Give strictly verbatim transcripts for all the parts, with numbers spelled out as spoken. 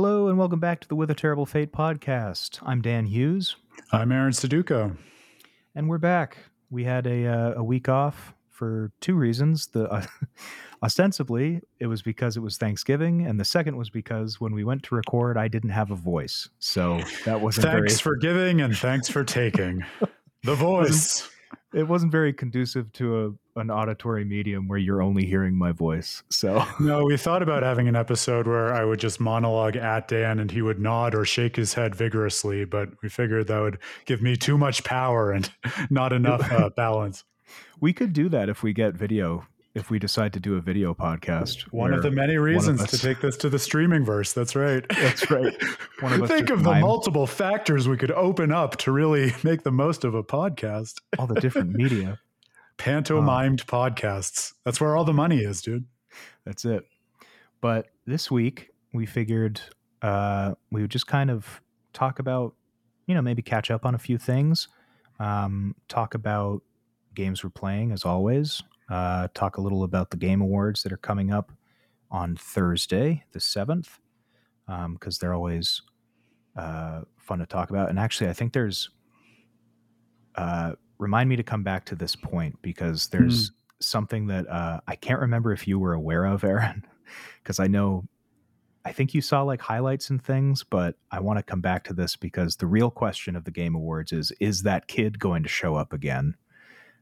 Hello and welcome back to the With a Terrible Fate podcast. I'm Dan Hughes. I'm Aaron Saduko. And we're back. We had a uh, a week off for two reasons. The uh, ostensibly, it was because it was Thanksgiving, and the second was because when we went to record, I didn't have a voice. So that wasn't thanks very... Thanks for giving and thanks for taking. The voice. It wasn't very conducive to a, an auditory medium where you're only hearing my voice. So no, we thought about having an episode where I would just monologue at Dan and he would nod or shake his head vigorously, but we figured that would give me too much power and not enough uh, balance. We could do that if we get video, if we decide to do a video podcast. One of the many reasons to take this to the streaming verse. That's right. That's right. One of us Think of the mime. multiple factors we could open up to really make the most of a podcast. All the different media. Pantomimed um, podcasts. That's where all the money is, dude. That's it. But this week we figured uh, we would just kind of talk about, you know, maybe catch up on a few things, um, talk about games we're playing as always. Uh, talk a little about the Game Awards that are coming up on Thursday, the seventh, um, because they're always uh, fun to talk about. And actually, I think there's... Uh, remind me to come back to this point, because there's mm. something that uh, I can't remember if you were aware of, Aaron, because I know... I think you saw like highlights and things, but I want to come back to this because the real question of the Game Awards is, is that kid going to show up again?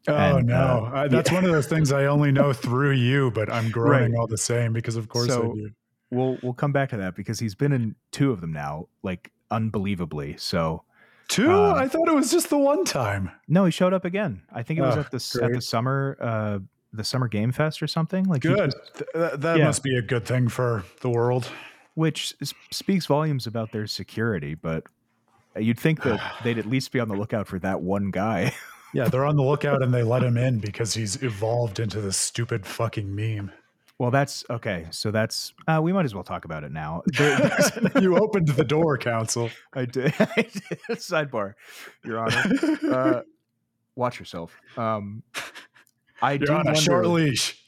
Oh, and, no. Uh, I, that's yeah. one of those things I only know through you, but I'm groaning right. all the same because, of course, so I do. We'll, we'll come back to that because he's been in two of them now, like unbelievably. So two? Uh, I thought it was just the one time. No, he showed up again. I think it was oh, at the at the summer uh, the Summer Game Fest or something. Like Good. He, Th- that yeah. must be a good thing for the world. Which is, speaks volumes about their security, but you'd think that they'd at least be on the lookout for that one guy. Yeah, they're on the lookout and they let him in because he's evolved into this stupid fucking meme. Well, that's okay. So that's, uh, we might as well talk about it now. You opened the door, counsel. I did. I did. Sidebar, Your Honor. Uh, watch yourself. Um, I You're do on a wonder, short leash.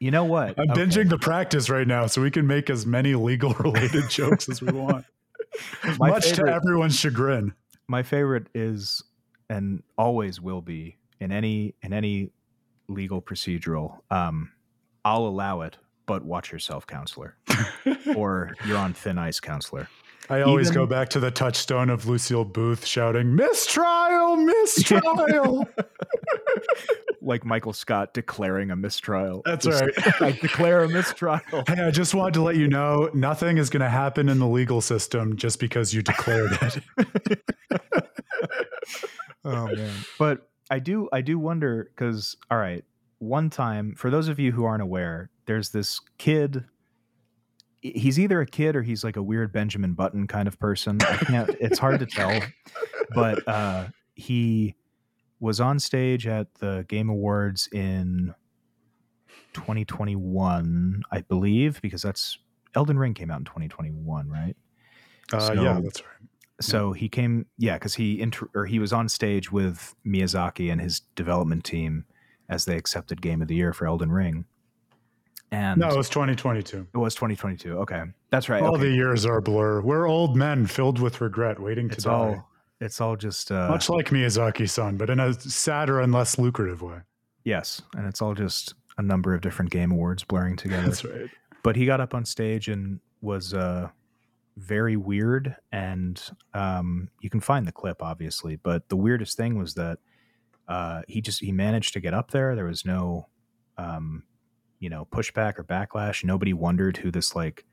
You know what? I'm okay. binging the practice right now so we can make as many legal related jokes as we want. My Much favorite, to everyone's chagrin. My favorite is... and always will be in any in any legal procedural. Um, I'll allow it, but watch yourself, counselor, or you're on thin ice, counselor. I always Even, go back to the touchstone of Lucille Booth shouting, mistrial, mistrial. Like Michael Scott declaring a mistrial. That's just, right. I declare a mistrial. Hey, I just wanted to let you know, nothing is going to happen in the legal system just because you declared it. Oh man. But I do I do wonder because, all right, one time, for those of you who aren't aware, there's this kid. He's either a kid or he's like a weird Benjamin Button kind of person. I can't, it's hard to tell. But uh, he was on stage at the Game Awards in twenty twenty-one, I believe, because that's Elden Ring came out in twenty twenty-one, right? Uh, so, yeah, that's right. So he came, yeah, because he inter- or he was on stage with Miyazaki and his development team as they accepted Game of the Year for Elden Ring. And no, it was twenty twenty-two. It was twenty twenty-two. Okay, that's right. All okay. the years are a blur. We're old men filled with regret, waiting to it's die. All, it's all just uh, much like Miyazaki-san, but in a sadder and less lucrative way. Yes, and it's all just a number of different Game Awards blurring together. That's right. But he got up on stage and was. Uh, very weird, and um you can find the clip obviously, but the weirdest thing was that uh he just he managed to get up there. There was no um you know pushback or backlash. Nobody wondered who this like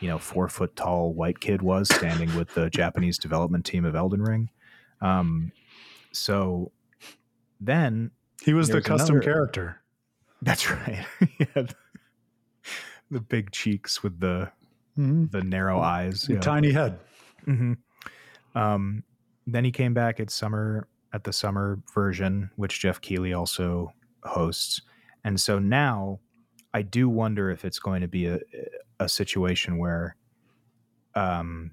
you know four foot tall white kid was standing with the Japanese development team of Elden Ring. Um so then he was the custom another... character. That's right. Yeah, the big cheeks with the Mm-hmm. the narrow eyes, yeah. tiny head. Mm-hmm. Um, then he came back at summer at the summer version, which Jeff Keighley also hosts. And so now I do wonder if it's going to be a, a situation where, um,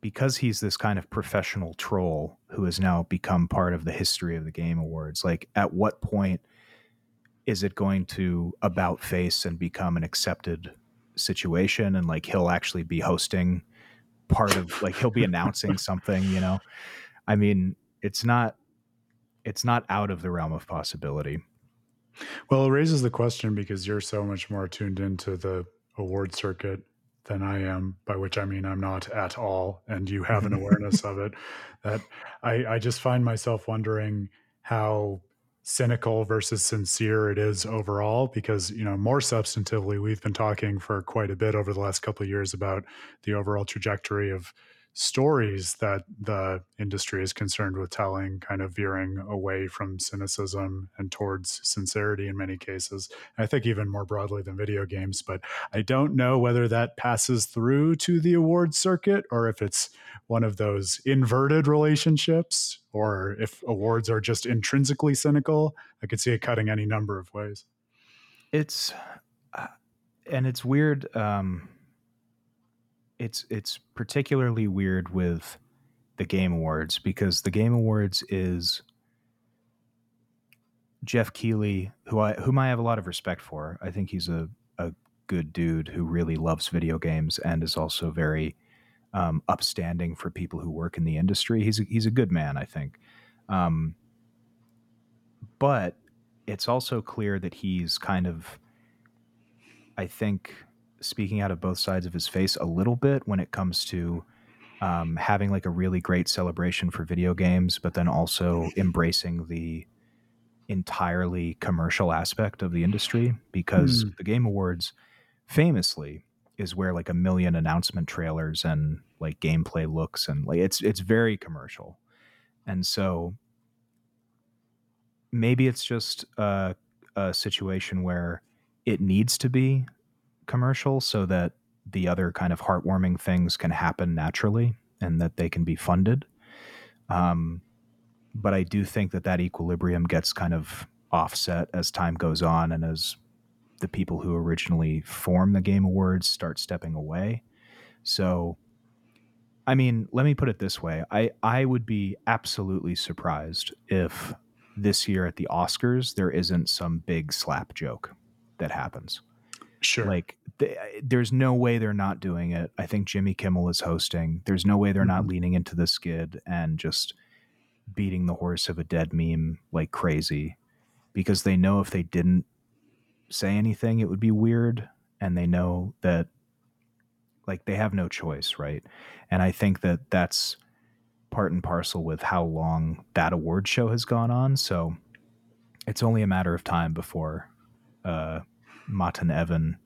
because he's this kind of professional troll who has now become part of the history of the Game Awards, like at what point is it going to about face and become an accepted situation, and like he'll actually be hosting part of like he'll be announcing something, you know. I mean, it's not it's not out of the realm of possibility. Well, it raises the question, because you're so much more tuned into the award circuit than I am, by which I mean I'm not at all, and you have an awareness of it, that I, I just find myself wondering how cynical versus sincere it is overall, because, you know, more substantively, we've been talking for quite a bit over the last couple of years about the overall trajectory of stories that the industry is concerned with telling, kind of veering away from cynicism and towards sincerity in many cases. And I think even more broadly than video games, but I don't know whether that passes through to the award circuit, or if it's one of those inverted relationships, or if awards are just intrinsically cynical. I could see it cutting any number of ways. It's, uh, and it's weird, um, It's it's particularly weird with the Game Awards, because the Game Awards is Jeff Keighley, who I whom I have a lot of respect for. I think he's a, a good dude who really loves video games and is also very um, upstanding for people who work in the industry. He's a, he's a good man, I think. Um, but it's also clear that he's kind of, I think, speaking out of both sides of his face a little bit when it comes to um, having like a really great celebration for video games, but then also embracing the entirely commercial aspect of the industry, because mm. the Game Awards famously is where like a million announcement trailers and like gameplay looks, and like it's it's very commercial. And so maybe it's just a, a situation where it needs to be commercial so that the other kind of heartwarming things can happen naturally and that they can be funded. Um, but I do think that that equilibrium gets kind of offset as time goes on, and as the people who originally form the Game Awards start stepping away. So, I mean, let me put it this way. I, I would be absolutely surprised if this year at the Oscars, there isn't some big slap joke that happens. Sure. Like they, there's no way they're not doing it. I think Jimmy Kimmel is hosting. There's no way they're mm-hmm. not leaning into the skid and just beating the horse of a dead meme like crazy, because they know if they didn't say anything, it would be weird. And they know that like they have no choice. Right. And I think that that's part and parcel with how long that award show has gone on. So it's only a matter of time before, uh, Matan Evan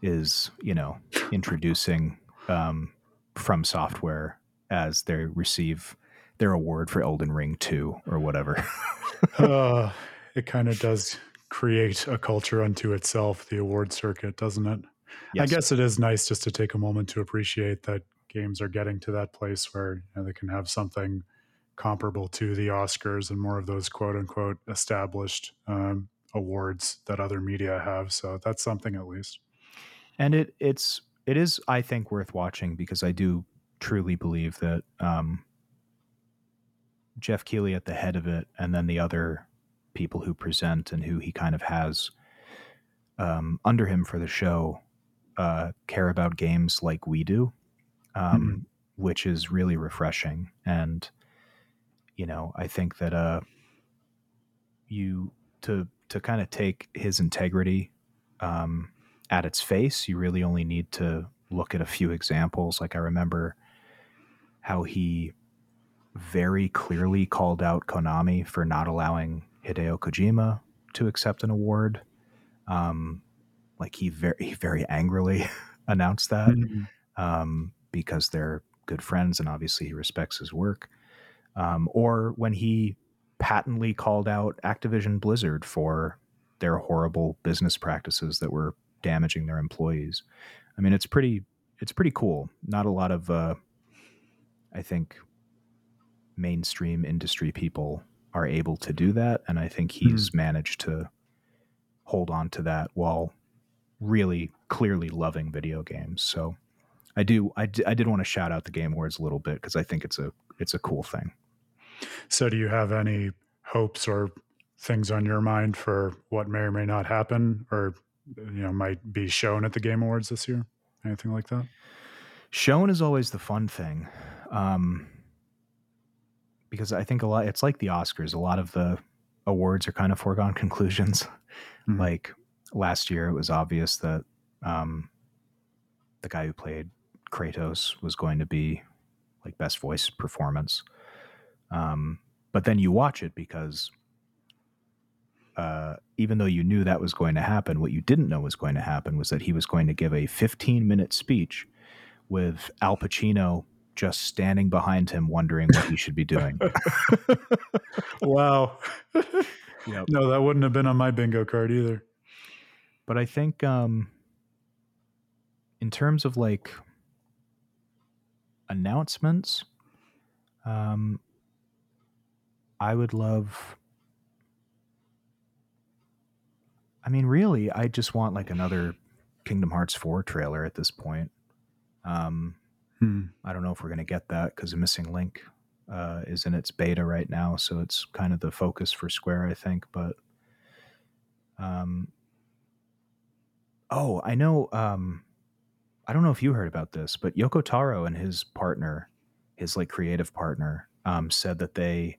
is, you know, introducing um, From Software as they receive their award for Elden Ring two or whatever. uh, it kind of does create a culture unto itself, the award circuit, doesn't it? Yes. I guess it is nice just to take a moment to appreciate that games are getting to that place where, you know, they can have something comparable to the Oscars and more of those quote unquote established um awards that other media have. So that's something at least. And it it's it is, I think, worth watching, because I do truly believe that um, Jeff Keighley at the head of it, and then the other people who present and who he kind of has um, under him for the show uh, care about games like we do, um, mm-hmm. which is really refreshing. And, you know, I think that uh, you to to kind of take his integrity um, at its face, you really only need to look at a few examples. Like I remember how he very clearly called out Konami for not allowing Hideo Kojima to accept an award. Um, like he very, he very angrily announced that mm-hmm. um, because they're good friends and obviously he respects his work. Um, or when he patently called out Activision Blizzard for their horrible business practices that were damaging their employees. I mean, it's pretty, it's pretty cool. Not a lot of, uh, I think, mainstream industry people are able to do that. And I think he's mm-hmm. managed to hold on to that while really clearly loving video games. So I do, I, d- I did want to shout out the Game Awards a little bit, because I think it's a, it's a cool thing. So do you have any hopes or things on your mind for what may or may not happen, or you know, might be shown at the Game Awards this year? Anything like that? Shown is always the fun thing. Um, because I think a lot, it's like the Oscars. A lot of the awards are kind of foregone conclusions. Mm-hmm. Like last year, it was obvious that um, the guy who played Kratos was going to be like best voice performance. Um, but then you watch it because uh, even though you knew that was going to happen, what you didn't know was going to happen was that he was going to give a fifteen minute speech with Al Pacino just standing behind him wondering what he should be doing. Wow. Yep. No, that wouldn't have been on my bingo card either. But I think um, in terms of like announcements, um, I would love... I mean, really, I just want like another Kingdom Hearts four trailer at this point. Um, hmm. I don't know if we're going to get that because the Missing Link uh, is in its beta right now. So it's kind of the focus for Square, I think. But, um, oh, I know. Um, I don't know if you heard about this, but Yoko Taro and his partner, his like creative partner, um, said that they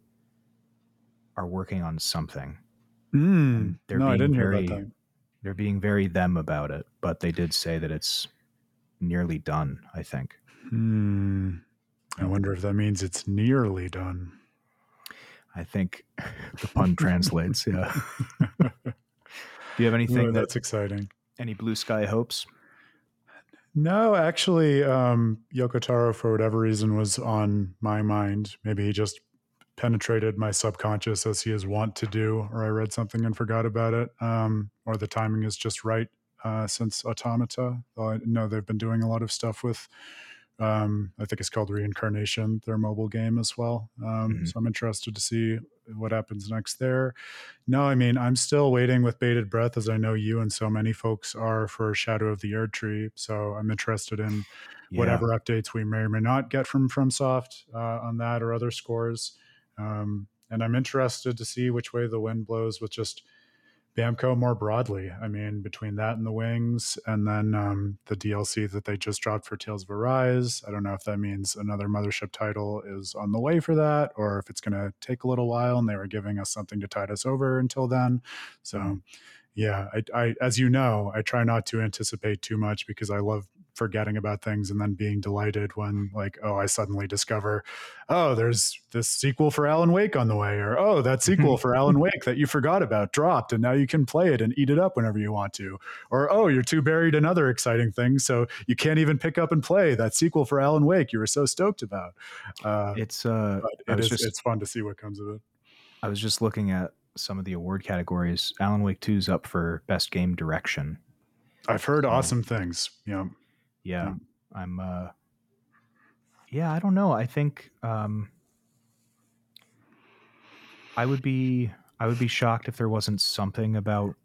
are working on something. Mm. They're no, being I didn't very, hear about that. They're being very them about it, but they did say that it's nearly done, I think. Hmm. I wonder if that means it's nearly done. I think the pun translates, yeah. Do you have anything no, that's that, exciting? Any blue sky hopes? No, actually, um, Yoko Taro, for whatever reason, was on my mind. Maybe he just penetrated my subconscious as he is wont to do, or I read something and forgot about it, um, or the timing is just right. Uh, since Automata, I know they've been doing a lot of stuff with, um, I think it's called Reincarnation, their mobile game as well. Um, mm-hmm. So I'm interested to see what happens next there. No, I mean, I'm still waiting with bated breath, as I know you and so many folks are, for Shadow of the Erdtree. So I'm interested in yeah. whatever updates we may or may not get from FromSoft uh, on that or other scores. Um, and I'm interested to see which way the wind blows with just Bamco more broadly. I mean, between that and the Wings, and then um, the D L C that they just dropped for Tales of Arise. I don't know if that means another Mothership title is on the way for that, or if it's going to take a little while and they were giving us something to tide us over until then. So, yeah, I, I as you know, I try not to anticipate too much because I love forgetting about things and then being delighted when, like, oh, I suddenly discover, oh, there's this sequel for Alan Wake on the way, or oh, that sequel for Alan Wake that you forgot about dropped and now you can play it and eat it up whenever you want to, or oh, you're too buried in other exciting things so you can't even pick up and play that sequel for Alan Wake you were so stoked about. Uh, it's uh, it is, just, it's fun to see what comes of it. I was just looking at some of the award categories. Alan Wake two is up for Best Game Direction. I've heard um, awesome things. You know. Yeah, I'm, uh, yeah, I don't know. I think, um, I would be, I would be shocked if there wasn't something about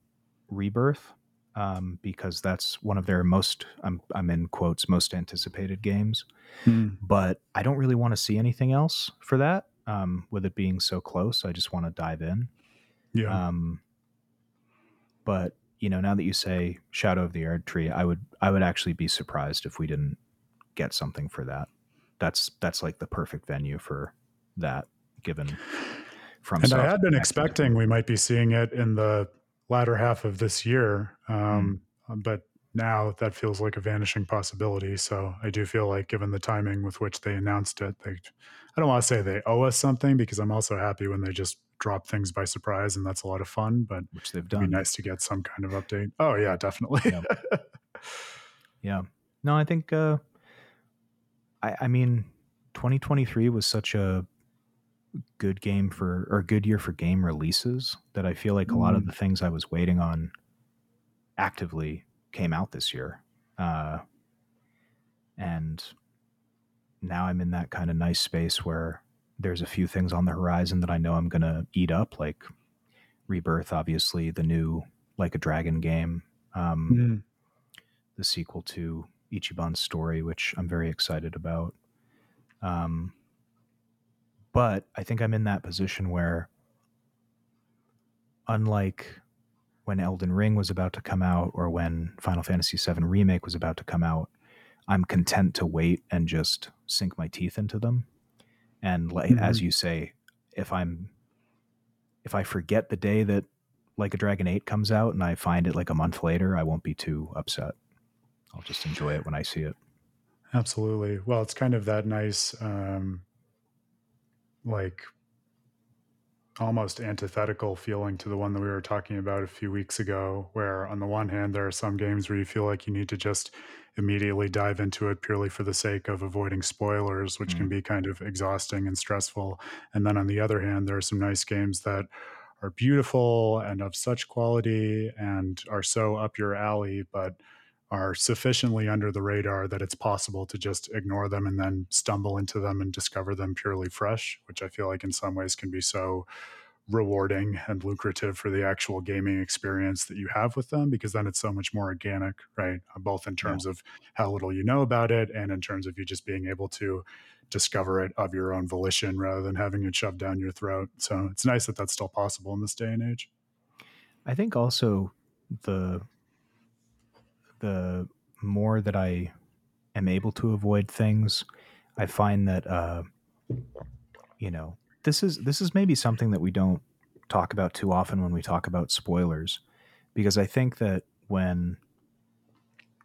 Rebirth, um, because that's one of their most, I'm, I'm in quotes, most anticipated games, mm. but I don't really want to see anything else for that. Um, with it being so close, I just want to dive in. Yeah. Um, but you know, now that you say Shadow of the Erdtree, I would I would actually be surprised if we didn't get something for that. That's that's like the perfect venue for that, given from. And I had been expecting we might be seeing it in the latter half of this year, um, mm. but now that feels like a vanishing possibility. So I do feel like, given the timing with which they announced it, they I don't want to say they owe us something, because I'm also happy when they just drop things by surprise, and that's a lot of fun, but which they've done. It'd be nice to get some kind of update. Oh yeah, definitely. Yeah. yeah. No, I think, uh, I, I mean, twenty twenty-three was such a good game for, or good year for game releases, that I feel like a mm. lot of the things I was waiting on actively came out this year. Uh, and now I'm in that kind of nice space where there's a few things on the horizon that I know I'm going to eat up, like Rebirth, obviously, the new Like a Dragon game, um, mm. the sequel to Ichiban's Story, which I'm very excited about. Um, but I think I'm in that position where, unlike when Elden Ring was about to come out or when Final Fantasy seven Remake was about to come out, I'm content to wait and just sink my teeth into them. And like, mm-hmm. as you say, if I'm, if I forget the day that Like a Dragon eight comes out and I find it like a month later, I won't be too upset. I'll just enjoy it when I see it. Absolutely. Well, it's kind of that nice, um, like almost antithetical feeling to the one that we were talking about a few weeks ago, where on the one hand, there are some games where you feel like you need to just immediately dive into it purely for the sake of avoiding spoilers, which mm. can be kind of exhausting and stressful. And then on the other hand, there are some nice games that are beautiful and of such quality and are so up your alley, but are sufficiently under the radar that it's possible to just ignore them and then stumble into them and discover them purely fresh, which I feel like in some ways can be so rewarding and lucrative for the actual gaming experience that you have with them, because then it's so much more organic, right? Both in terms yeah. of how little you know about it and in terms of you just being able to discover it of your own volition rather than having it shoved down your throat. So it's nice that that's still possible in this day and age. I think also the the more that I am able to avoid things, I find that, uh, you know, this is, this is maybe something that we don't talk about too often when we talk about spoilers, because I think that when,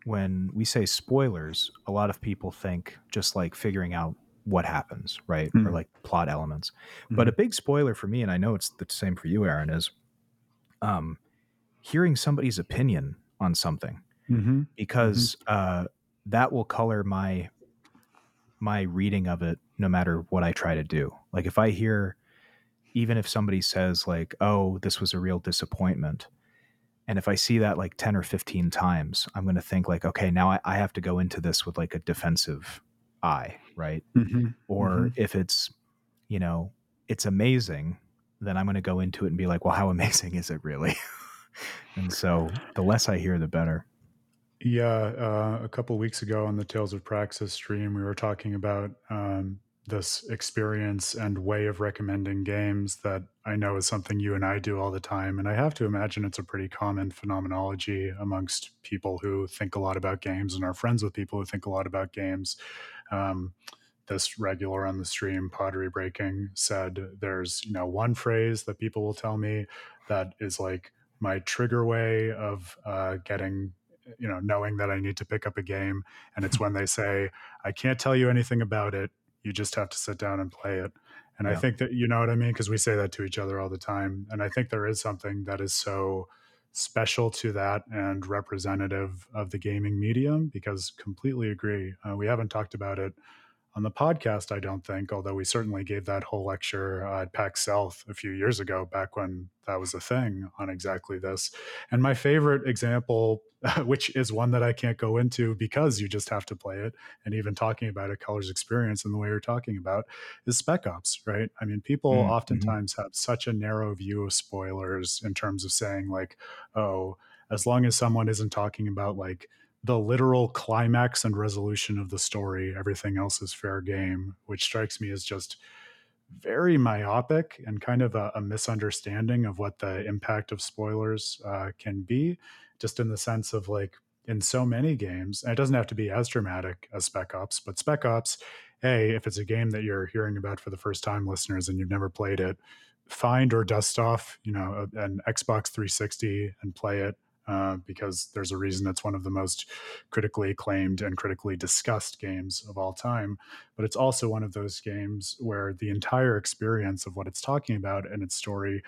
when we say spoilers, a lot of people think just like figuring out what happens, right? Mm-hmm. Or like plot elements. Mm-hmm. But a big spoiler for me, and I know it's the same for you, Aaron, is um, hearing somebody's opinion on something. Mm-hmm. Because mm-hmm. Uh, that will color my my reading of it no matter what I try to do. Like if I hear, even if somebody says like, oh, this was a real disappointment, and if I see that like ten or fifteen times, I'm going to think like, okay, now I, I have to go into this with like a defensive eye, right? Mm-hmm. Or mm-hmm. if it's, you know, it's amazing, then I'm going to go into it and be like, well, how amazing is it really? And so the less I hear, the better. Yeah, uh, a couple of weeks ago on the Tales of Praxis stream, we were talking about um, this experience and way of recommending games that I know is something you and I do all the time. And I have to imagine it's a pretty common phenomenology amongst people who think a lot about games and are friends with people who think a lot about games. Um, this regular on the stream, Pottery Breaking, said there's, you know, one phrase that people will tell me that is like my trigger way of uh, getting... you know, knowing that I need to pick up a game. And it's when they say, I can't tell you anything about it. You just have to sit down and play it. And yeah. I think that, you know what I mean? Because we say that to each other all the time. And I think there is something that is so special to that and representative of the gaming medium, because completely agree. Uh, we haven't talked about it on the podcast, I don't think, although we certainly gave that whole lecture uh, at PAX South a few years ago, back when that was a thing, on exactly this. And my favorite example, which is one that I can't go into because you just have to play it, and even talking about it colors experience in the way you're talking about, is Spec Ops, right? I mean, people mm-hmm. oftentimes have such a narrow view of spoilers in terms of saying like, oh, as long as someone isn't talking about like the literal climax and resolution of the story, everything else is fair game, which strikes me as just very myopic and kind of a, a misunderstanding of what the impact of spoilers uh, can be, just in the sense of like, in so many games, and it doesn't have to be as dramatic as Spec Ops, but Spec Ops, hey, if it's a game that you're hearing about for the first time, listeners, and you've never played it, find or dust off, you know, an Xbox three sixty and play it. Uh, because there's a reason it's one of the most critically acclaimed and critically discussed games of all time. But it's also one of those games where the entire experience of what it's talking about and its story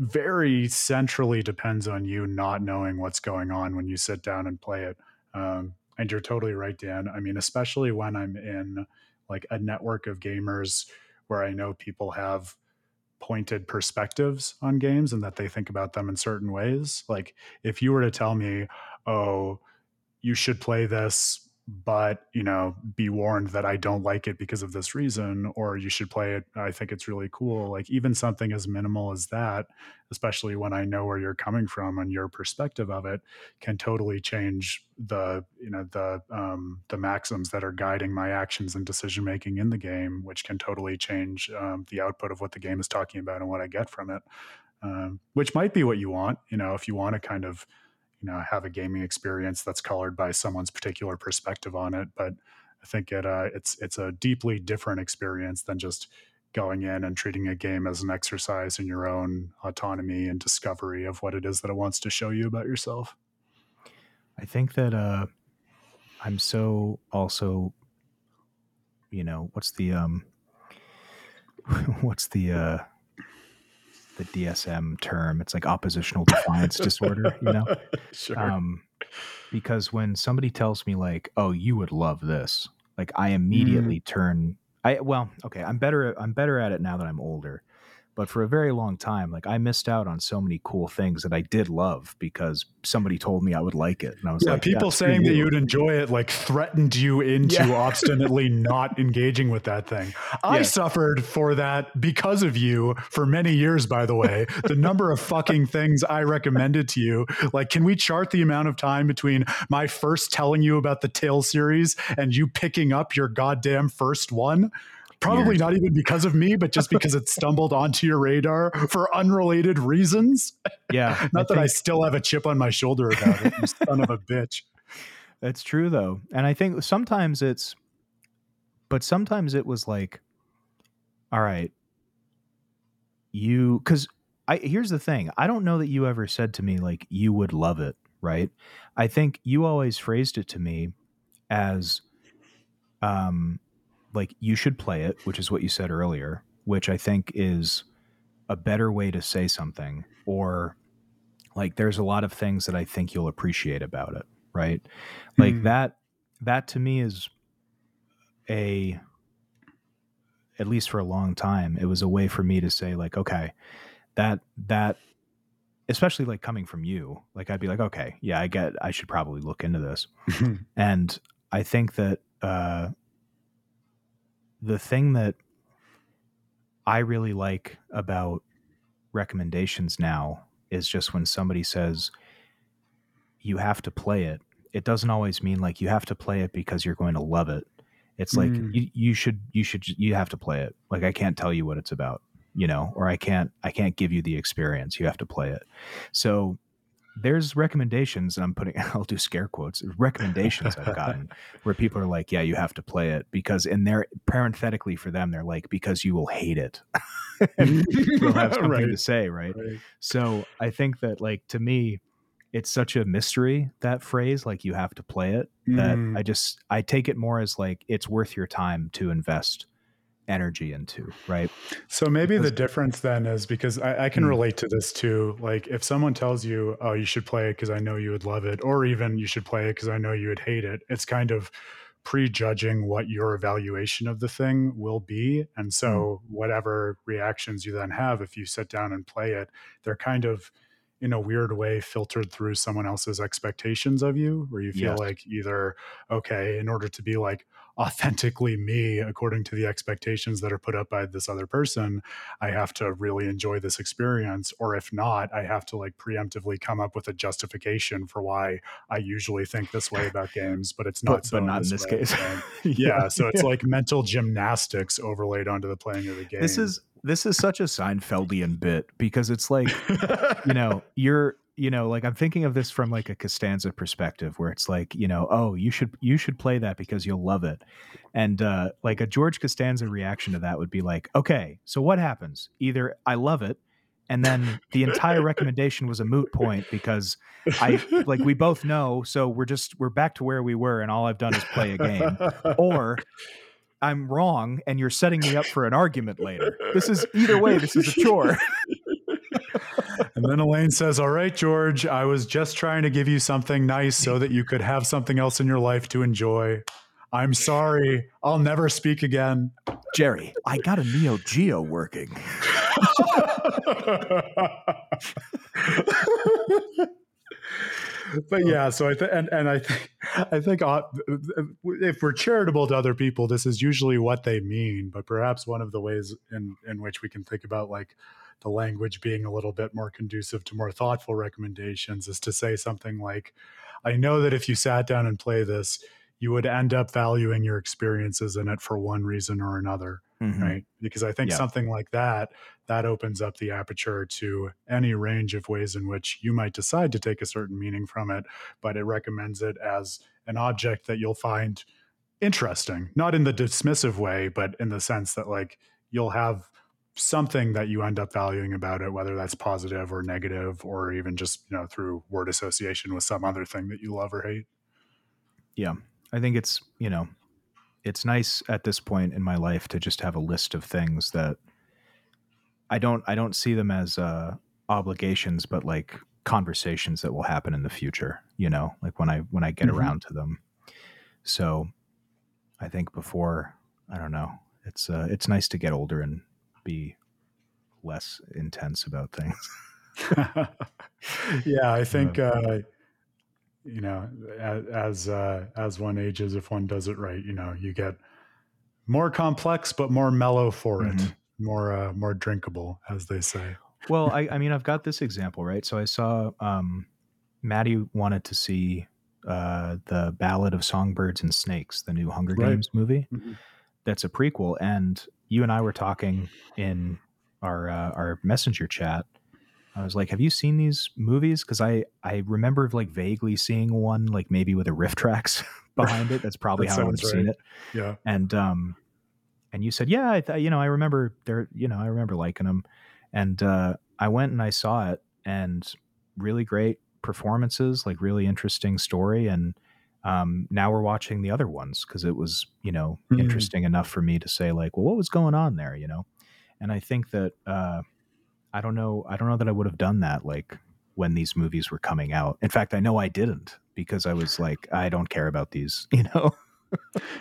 very centrally depends on you not knowing what's going on when you sit down and play it. Um, and you're totally right, Dan. I mean, especially when I'm in like a network of gamers where I know people have pointed perspectives on games and that they think about them in certain ways. Like if you were to tell me, oh, you should play this, but, you know, be warned that I don't like it because of this reason, or you should play it, I think it's really cool. Like even something as minimal as that, especially when I know where you're coming from and your perspective of it, can totally change the, you know, the, um, the maxims that are guiding my actions and decision-making in the game, which can totally change um, the output of what the game is talking about and what I get from it. um, which might be what you want, you know, if you want to kind of, you know, have a gaming experience that's colored by someone's particular perspective on it. But I think it uh, it's it's a deeply different experience than just going in and treating a game as an exercise in your own autonomy and discovery of what it is that it wants to show you about yourself. I think that uh, I'm so also, you know, what's the um, what's the uh, the D S M term? It's like oppositional defiance disorder, you know. Sure. Um, because when somebody tells me like, "Oh, you would love this," like I immediately mm. turn. I well, okay, I'm better. I'm better at it now that I'm older. But for a very long time, like I missed out on so many cool things that I did love because somebody told me I would like it. And I was yeah, like, people saying that you would enjoy it, like threatened you into yeah. obstinately not engaging with that thing. I yeah. suffered for that because of you for many years, by the way. The number of fucking things I recommended to you, like, can we chart the amount of time between my first telling you about the Tales series and you picking up your goddamn first one? Probably Years. Not even because of me, but just because it stumbled onto your radar for unrelated reasons. Yeah. Not I that think... I still have a chip on my shoulder about it, you son of a bitch. That's true, though. And I think sometimes it's, but sometimes it was like, all right, you, because I, here's the thing. I don't know that you ever said to me, like, you would love it, right? I think you always phrased it to me as, um, like you should play it, which is what you said earlier, which I think is a better way to say something, or like, there's a lot of things that I think you'll appreciate about it. Right. Like mm. that, that to me is a, at least for a long time, it was a way for me to say like, okay, that, that, especially like coming from you, like, I'd be like, okay, yeah, I get, I should probably look into this. And I think that, uh, the thing that I really like about recommendations now is just when somebody says you have to play it, it doesn't always mean like you have to play it because you're going to love it. It's like mm. you, you should, you should, you have to play it. Like, I can't tell you what it's about, you know, or I can't, I can't give you the experience. You have to play it. So there's recommendations, and I'm putting, I'll do scare quotes, recommendations I've gotten where people are like, yeah, you have to play it because, and they're parenthetically for them, they're like, because you will hate it. You'll have something right. to say, right? right? So I think that, like, to me, it's such a mystery, that phrase, like, you have to play it, that mm. I just, I take it more as like, it's worth your time to invest energy into, right? So maybe because the difference then is, because I, I can mm. relate to this too. Like, if someone tells you, oh, you should play it because I know you would love it, or even you should play it because I know you would hate it, it's kind of prejudging what your evaluation of the thing will be. And so mm. whatever reactions you then have, if you sit down and play it, they're kind of in a weird way filtered through someone else's expectations of you, where you feel yes. like either, okay, in order to be like authentically me, according to the expectations that are put up by this other person, I have to really enjoy this experience. Or if not, I have to like preemptively come up with a justification for why I usually think this way about games, but it's not, but, so but not in this, in this case. yeah, yeah. So it's yeah. like mental gymnastics overlaid onto the playing of the game. This is, this is such a Seinfeldian bit, because it's like, you know, you're, you know, like, I'm thinking of this from like a Costanza perspective, where it's like, you know, oh, you should, you should play that because you'll love it. And uh, like a George Costanza reaction to that would be like, okay, so what happens? Either I love it, and then the entire recommendation was a moot point because I like, we both know. So we're just, we're back to where we were, and all I've done is play a game. Or I'm wrong, and you're setting me up for an argument later. This is, either way, this is a chore. And then Elaine says, all right, George, I was just trying to give you something nice so that you could have something else in your life to enjoy. I'm sorry. I'll never speak again. Jerry, I got a Neo Geo working. But yeah, so I think, and, and I think, I think if we're charitable to other people, this is usually what they mean. But perhaps one of the ways in, in which we can think about like the language being a little bit more conducive to more thoughtful recommendations is to say something like, I know that if you sat down and play this, you would end up valuing your experiences in it for one reason or another. mm-hmm. right? Because I think yeah. something like that, that opens up the aperture to any range of ways in which you might decide to take a certain meaning from it, but it recommends it as an object that you'll find interesting, not in the dismissive way, but in the sense that like you'll have something that you end up valuing about it, whether that's positive or negative, or even just, you know, through word association with some other thing that you love or hate. Yeah. I think it's, you know, it's nice at this point in my life to just have a list of things that I don't, I don't see them as uh, obligations, but like conversations that will happen in the future, you know, like when I, when I get mm-hmm. around to them. So I think before, I don't know, it's, uh, it's nice to get older and be less intense about things. Yeah, I think, uh, you know, as uh, as one ages, if one does it right, you know, you get more complex, but more mellow for mm-hmm. it, more uh, more drinkable, as they say. Well, I, I mean, I've got this example, right? So I saw um, Maddie wanted to see uh, the Ballad of Songbirds and Snakes, the new Hunger right. Games movie. Mm-hmm. That's a prequel, and you and I were talking in our uh, our messenger chat. I was like, have you seen these movies? Because I, I remember like vaguely seeing one, like maybe with a riff tracks behind it. That's probably that how I would have right. seen it. Yeah. And, um, and you said, yeah, I th- you know, I remember there, you know, I remember liking them. And uh, I went and I saw it, and really great performances, like really interesting story. And um, now we're watching the other ones because it was, you know, mm-hmm. interesting enough for me to say like, well, what was going on there, you know? And I think that, uh, I don't know. I don't know that I would have done that like when these movies were coming out. In fact, I know I didn't, because I was like, I don't care about these, you know?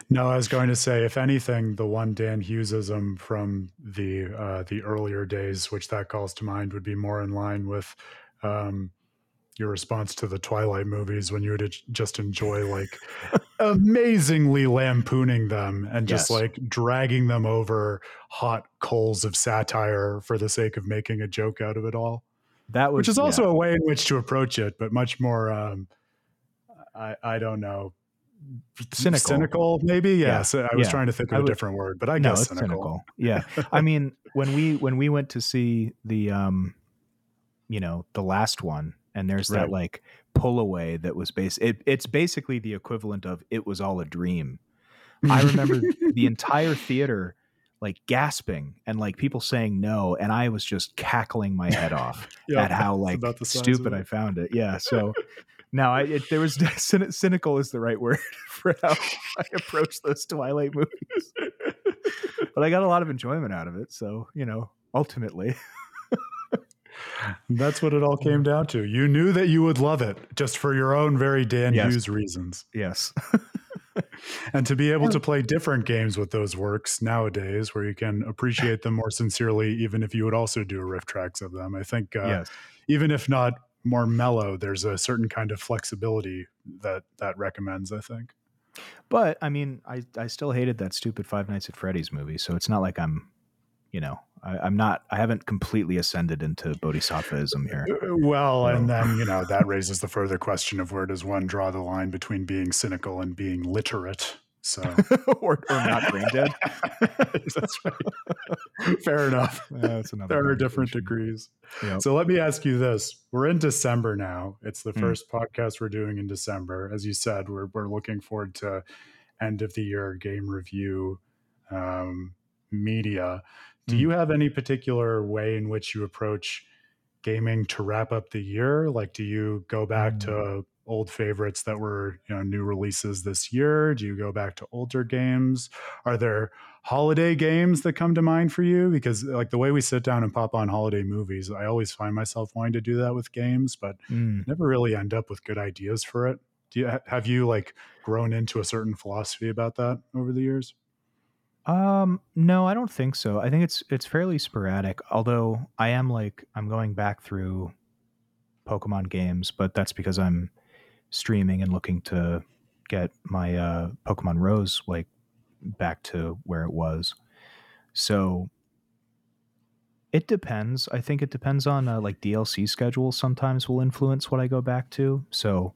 No, I was going to say, if anything, the one Dan Hughesism from the, uh, the earlier days, which that calls to mind, would be more in line with, um, your response to the Twilight movies, when you would just enjoy like amazingly lampooning them and just yes. like dragging them over hot coals of satire for the sake of making a joke out of it all. That was, which is also yeah. a way in which to approach it, but much more, um, I, I don't know. Cynical, cynical maybe. Yes. Yeah. Yeah. So I was yeah. trying to think of would, a different word, but I no, guess cynical. cynical. Yeah. I mean, when we, when we went to see the, um, you know, the last one, and there's right. that like pull away that was base. It, it's basically the equivalent of "It was all a dream." I remember the entire theater like gasping and like people saying no, and I was just cackling my head off yeah, at how like stupid I found it. Yeah, so now I it, there was cynical is the right word for how I approached those Twilight movies, but I got a lot of enjoyment out of it. So you know, ultimately. That's what it all came down to. You knew that you would love it just for your own very Dan yes. Hughes reasons. Yes. And to be able yeah. to play different games with those works nowadays, where you can appreciate them more sincerely, even if you would also do riff tracks of them. I think uh, yes. even if not more mellow, there's a certain kind of flexibility that that recommends, I think. But I mean, I, I still hated that stupid Five Nights at Freddy's movie. So it's not like I'm, you know, I, I'm not, I haven't completely ascended into bodhisattvaism here. Well, no. And then, you know, that raises the further question of where does one draw the line between being cynical and being literate? So, or, or not brain dead. That's right. Fair enough. Yeah, that's another there are different degrees. Yep. So let me ask you this. We're in December now. It's the mm. first podcast we're doing in December. As you said, we're, we're looking forward to end of the year game review, um, media. Do you have any particular way in which you approach gaming to wrap up the year? Like, do you go back to old favorites that were, you know, new releases this year? Do you go back to older games? Are there holiday games that come to mind for you? Because like the way we sit down and pop on holiday movies, I always find myself wanting to do that with games, but mm. never really end up with good ideas for it. Do you, have you like grown into a certain philosophy about that over the years? Um, no, I don't think so. I think it's, it's fairly sporadic, although I am like, I'm going back through Pokemon games, but that's because I'm streaming and looking to get my, uh, Pokemon Rose, like back to where it was. So it depends. I think it depends on, uh, like D L C schedules sometimes will influence what I go back to. So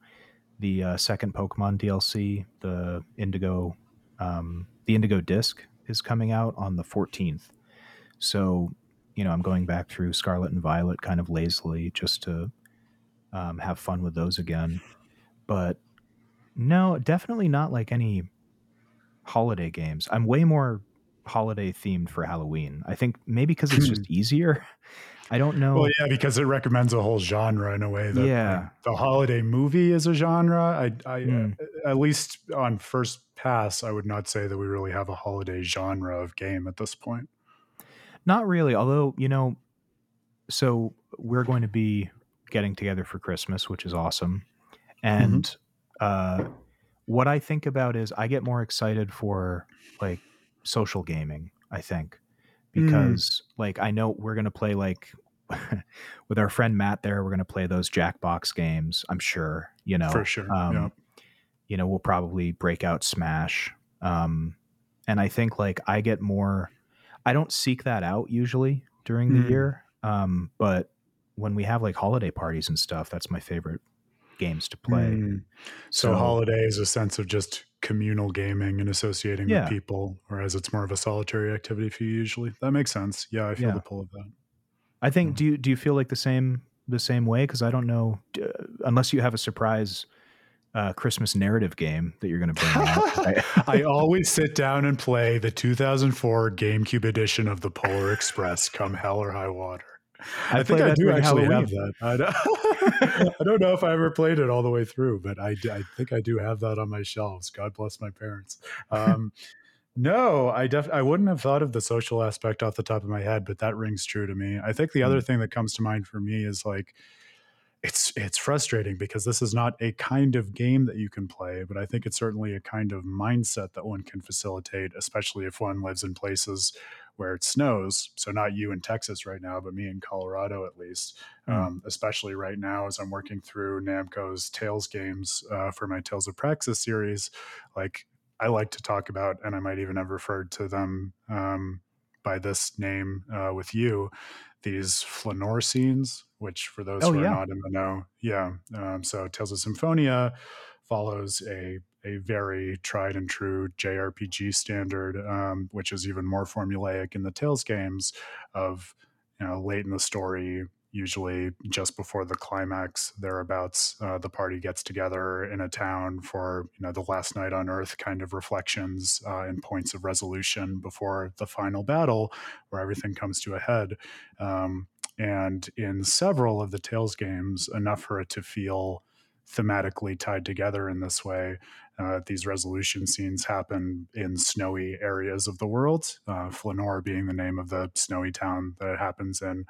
the, uh, second Pokemon D L C, the Indigo, um, the Indigo Disc, is coming out on the fourteenth. So, you know, I'm going back through Scarlet and Violet kind of lazily just to um, have fun with those again. But no, definitely not like any holiday games. I'm way more holiday themed for Halloween. I think maybe because it's just easier. I don't know. Well, yeah, because it recommends a whole genre in a way. That, yeah. Like, the holiday movie is a genre. I, I mm. uh, at least on first pass, I would not say that we really have a holiday genre of game at this point. Not really. Although, you know, so we're going to be getting together for Christmas, which is awesome. And mm-hmm. uh, what I think about is I get more excited for like social gaming, I think, because mm. like I know we're going to play like with our friend Matt there, we're going to play those Jackbox games, I'm sure, you know, for sure. Um, yeah. You know, we'll probably break out Smash. Um, and I think like I get more, I don't seek that out usually during the mm. year. Um, but when we have like holiday parties and stuff, that's my favorite games to play. Mm. So, so holiday is a sense of just communal gaming and associating yeah. with people, whereas it's more of a solitary activity for you usually. That makes sense. Yeah, I feel yeah. the pull of that. I think. Yeah. Do you do you feel like the same the same way? Because I don't know, d- unless you have a surprise uh, Christmas narrative game that you're going to bring out. I, I always sit down and play the two thousand four GameCube edition of the Polar Express, come hell or high water. I, I think I do actually Halloween. have that. I don't, I don't know if I ever played it all the way through, but I, I think I do have that on my shelves. God bless my parents. Um, no, I def- I wouldn't have thought of the social aspect off the top of my head, but that rings true to me. I think the mm. other thing that comes to mind for me is like, it's it's frustrating because this is not a kind of game that you can play, but I think it's certainly a kind of mindset that one can facilitate, especially if one lives in places where it snows. So not you in Texas right now, but me in Colorado at least, mm. um, especially right now as I'm working through Namco's Tales games uh, for my Tales of Praxis series. Like I like to talk about, and I might even have referred to them um, by this name uh, with you, these flaneur scenes, which for those oh, who are yeah. not in the know, yeah. Um, so Tales of Symphonia follows a a very tried and true J R P G standard, um, which is even more formulaic in the Tales games of, you know, late in the story, usually just before the climax, thereabouts, uh, the party gets together in a town for, you know, the last night on Earth kind of reflections uh, and points of resolution before the final battle where everything comes to a head. Um, And in several of the Tales games, enough for it to feel thematically tied together in this way. Uh, these resolution scenes happen in snowy areas of the world, uh, Flanor being the name of the snowy town that it happens in,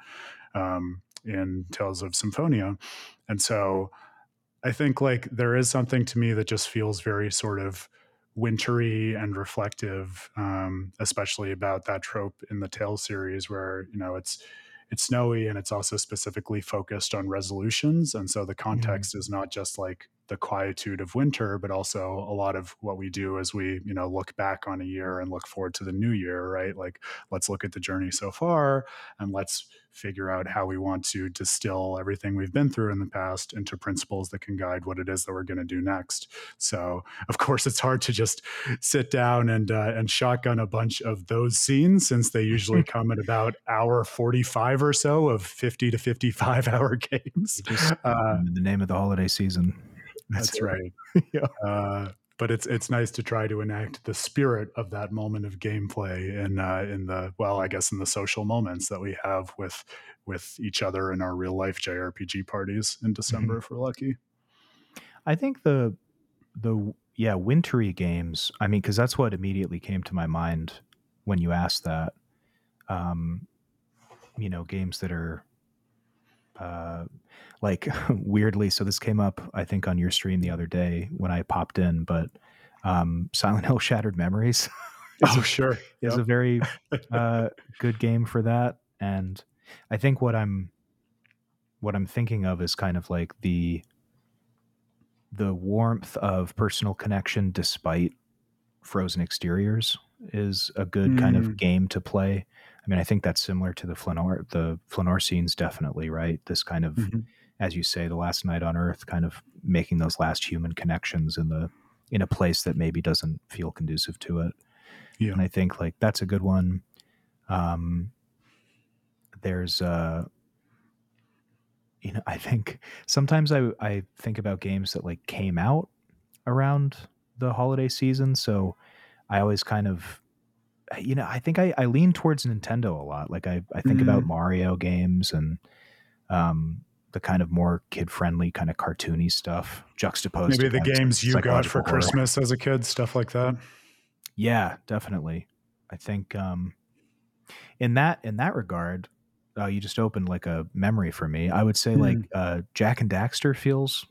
um, in Tales of Symphonia. And so I think like there is something to me that just feels very sort of wintry and reflective, um, especially about that trope in the Tales series where, you know, it's, it's snowy and it's also specifically focused on resolutions. And so the context mm. is not just like the quietude of winter, but also a lot of what we do as we, you know, look back on a year and look forward to the new year, right? Like, let's look at the journey so far and let's figure out how we want to distill everything we've been through in the past into principles that can guide what it is that we're going to do next. So of course it's hard to just sit down and, uh, and shotgun a bunch of those scenes since they usually come at about hour forty-five or so of fifty to fifty-five hour games. Just, uh, in the name of the holiday season. That's, That's right. yeah. Uh, but it's it's nice to try to enact the spirit of that moment of gameplay in uh, in the well, I guess in the social moments that we have with with each other in our real life J R P G parties in December, mm-hmm. if we're lucky. I think the the yeah wintry games. I mean, because that's what immediately came to my mind when you asked that. Um, you know, games that are. Uh, like weirdly, so this came up, I think, on your stream the other day when I popped in, but um, Silent Hill Shattered Memories is, oh, sure. is yep. a very uh, good game for that. And I think what I'm what I'm thinking of is kind of like the the warmth of personal connection despite frozen exteriors is a good mm. kind of game to play. I mean, I think that's similar to the Flanor, the Flanor scenes, definitely, right? This kind of, mm-hmm. as you say, the last night on Earth, kind of making those last human connections in the in a place that maybe doesn't feel conducive to it. Yeah. And I think like that's a good one. Um, there's, uh, you know, I think sometimes I, I think about games that like came out around the holiday season. So I always kind of, you know, I think I, I lean towards Nintendo a lot. Like I, I think mm. about Mario games and, um, the kind of more kid-friendly, kind of cartoony stuff juxtaposed. Maybe the games you got for Christmas as a kid, stuff like that. Yeah, definitely. I think um, in that in that regard, uh, you just opened like a memory for me. I would say mm. like uh, Jak and Daxter feels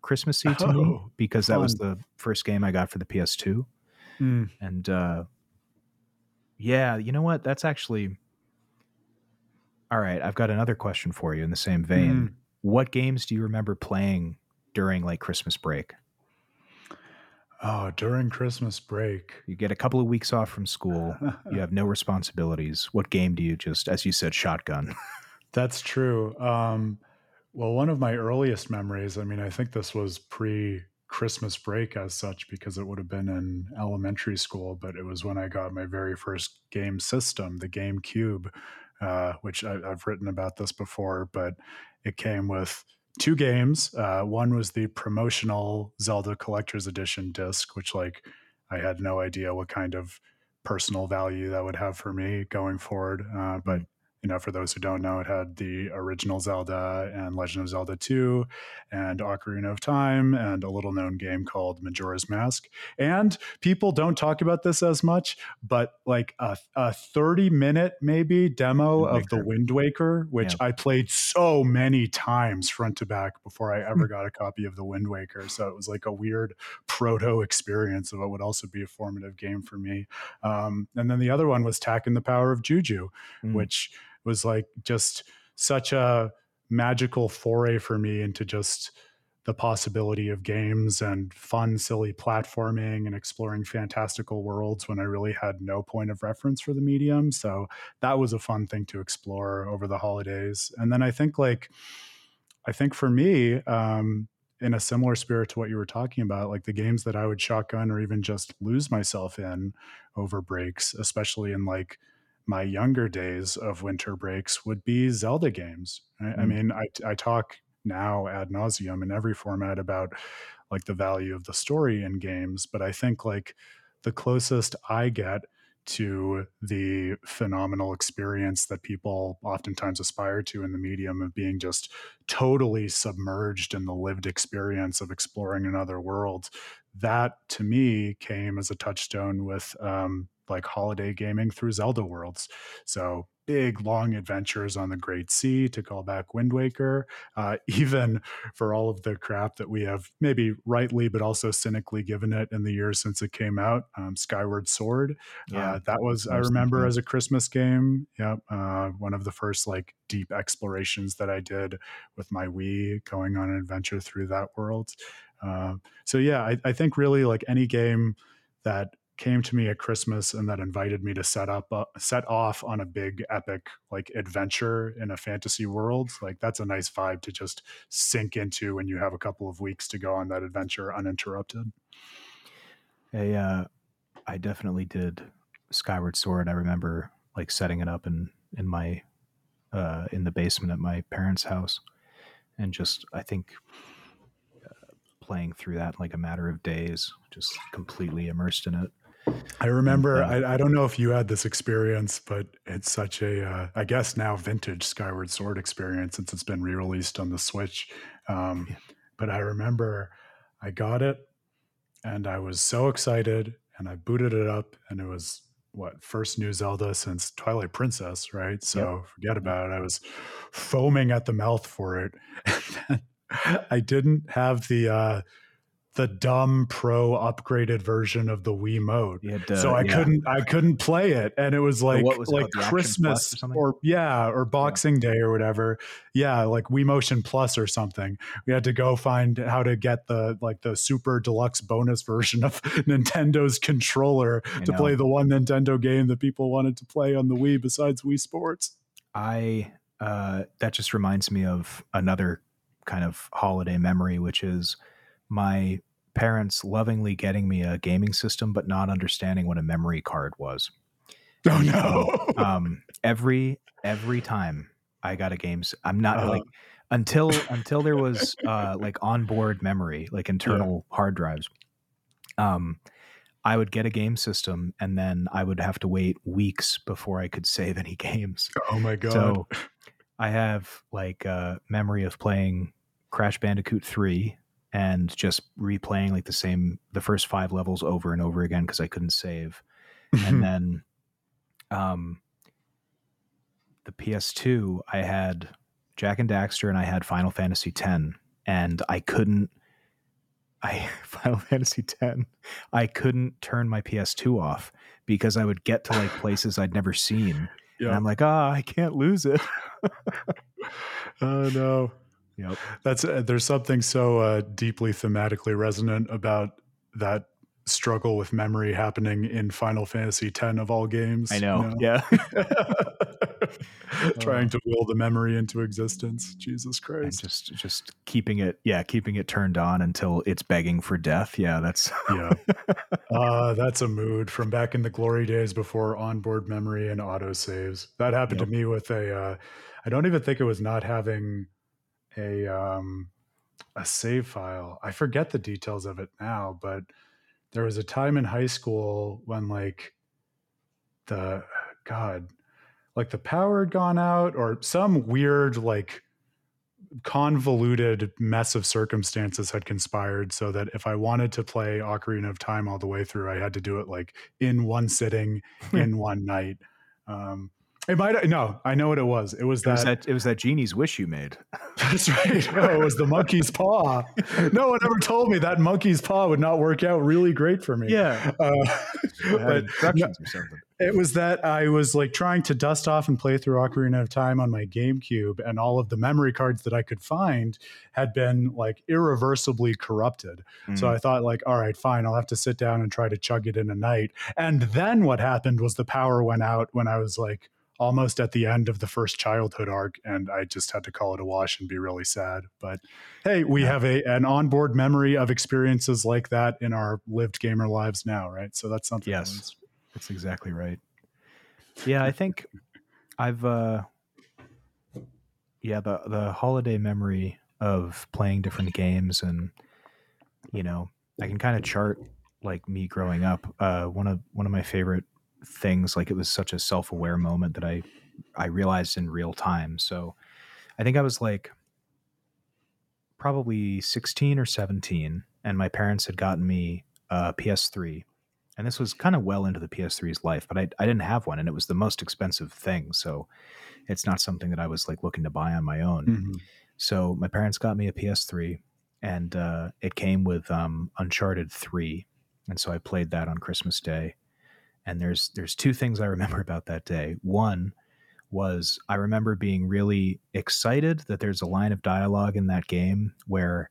Christmassy to oh, me because that fun. was the first game I got for the P S two. Mm. And uh, yeah, you know what? That's actually... All right, I've got another question for you in the same vein. Mm. What games do you remember playing during like Christmas break? Oh, during Christmas break. You get a couple of weeks off from school. You have no responsibilities. What game do you just, as you said, shotgun? That's true. Um, well, one of my earliest memories, I mean, I think this was pre-Christmas break as such because it would have been in elementary school, but it was when I got my very first game system, the GameCube. Uh, which I, I've written about this before, but it came with two games. Uh, one was the promotional Zelda Collector's Edition disc, which like I had no idea what kind of personal value that would have for me going forward. Uh, but you know, for those who don't know, it had the original Zelda and Legend of Zelda two and Ocarina of Time and a little known game called Majora's Mask. And people don't talk about this as much, but like a, a thirty minute maybe demo of the Wind Waker, which yeah. I played so many times front to back before I ever got a copy of the Wind Waker. So it was like a weird proto experience of what would also be a formative game for me. Um, and then the other one was Tak and the Power of Juju, mm. which was like just such a magical foray for me into just the possibility of games and fun, silly platforming and exploring fantastical worlds when I really had no point of reference for the medium. So that was a fun thing to explore over the holidays. And then I think like, I think for me, um, in a similar spirit to what you were talking about, like the games that I would shotgun or even just lose myself in over breaks, especially in like my younger days of winter breaks, would be Zelda games. Right? Mm-hmm. I mean, I, I talk now ad nauseum in every format about like the value of the story in games, but I think like the closest I get to the phenomenal experience that people oftentimes aspire to in the medium of being just totally submerged in the lived experience of exploring another world, that to me came as a touchstone with, um, like holiday gaming through Zelda worlds. So big, long adventures on the Great Sea, to call back Wind Waker, uh, even for all of the crap that we have maybe rightly, but also cynically given it in the years since it came out, um, Skyward Sword. Yeah, uh, that was, I remember as a Christmas game. Yep. Uh, one of the first like deep explorations that I did with my Wii, going on an adventure through that world. Uh, so yeah, I, I think really like any game that came to me at Christmas and that invited me to set up, uh, set off on a big epic like adventure in a fantasy world. Like that's a nice vibe to just sink into when you have a couple of weeks to go on that adventure uninterrupted. I, uh, I definitely did Skyward Sword. I remember like setting it up in, in my, uh, in the basement at my parents' house and just, I think, uh, playing through that in like a matter of days, just completely immersed in it. I remember, I, I don't know if you had this experience, but it's such a, uh, I guess now vintage Skyward Sword experience since it's been re-released on the Switch. Um, yeah. But I remember I got it and I was so excited and I booted it up and it was what, first new Zelda since Twilight Princess, right? So yep. forget about it. I was foaming at the mouth for it. I didn't have the, uh, the dumb pro upgraded version of the Wii mode. To, so I yeah. couldn't, I couldn't play it. And it was like, was like it Christmas or, or yeah, or Boxing yeah. Day or whatever. Yeah. Like Wii Motion Plus or something. We had to go find how to get the, like the super deluxe bonus version of Nintendo's controller I to know. play the one Nintendo game that people wanted to play on the Wii besides Wii Sports. I, uh, that just reminds me of another kind of holiday memory, which is my parents lovingly getting me a gaming system, but not understanding what a memory card was. Oh no! So, um, every every time I got a game, I'm not uh-huh. like until until there was uh, like onboard memory, like internal yeah. hard drives. Um, I would get a game system, and then I would have to wait weeks before I could save any games. Oh my god! So I have like a memory of playing Crash Bandicoot three and just replaying like the same the first five levels over and over again because I couldn't save, and then. Um, the P S two, I had Jack and Daxter and I had Final Fantasy X, and I couldn't, I, Final Fantasy X, I couldn't turn my P S two off because I would get to like places I'd never seen. Yep. And I'm like, ah, oh, I can't lose it. Oh no. Yep. That's, uh, there's something so uh, deeply thematically resonant about that struggle with memory happening in Final Fantasy X of all games. I know. You know? Yeah. Trying to will the memory into existence. Jesus Christ. And just just keeping it, yeah, keeping it turned on until it's begging for death. Yeah, that's yeah. Uh, that's a mood from back in the glory days before onboard memory and autosaves. That happened yep. to me with a uh, I don't even think it was not having a um, a save file. I forget the details of it now, but there was a time in high school when like the God, like the power had gone out or some weird, like convoluted mess of circumstances had conspired so that if I wanted to play Ocarina of Time all the way through, I had to do it like in one sitting in one night. Um, It might no, I know what it was. It was, it that, was that it was that genie's wish you made. That's right. No, it was the monkey's paw. No one ever told me that monkey's paw would not work out really great for me. Yeah. Uh, but no, it was that I was like trying to dust off and play through Ocarina of Time on my GameCube, and all of the memory cards that I could find had been like irreversibly corrupted. Mm. So I thought like, all right, fine, I'll have to sit down and try to chug it in a night. And then what happened was the power went out when I was like almost at the end of the first childhood arc, and I just had to call it a wash and be really sad. But hey, we yeah. have a an onboard memory of experiences like that in our lived gamer lives now, right? So that's something. Yes, else. That's exactly right. Yeah, I think I've uh, yeah the the holiday memory of playing different games, and you know, I can kind of chart like me growing up. Uh, one of one of my favorite things, like it was such a self-aware moment that I I realized in real time. So I think I was like probably sixteen or seventeen, and my parents had gotten me a P S three, and this was kind of well into the P S three's life, but I, I didn't have one, and it was the most expensive thing, so it's not something that I was like looking to buy on my own. Mm-hmm. So my parents got me a P S three, and uh, it came with um, Uncharted three, and so I played that on Christmas Day. And there's there's two things I remember about that day. One was I remember being really excited that there's a line of dialogue in that game where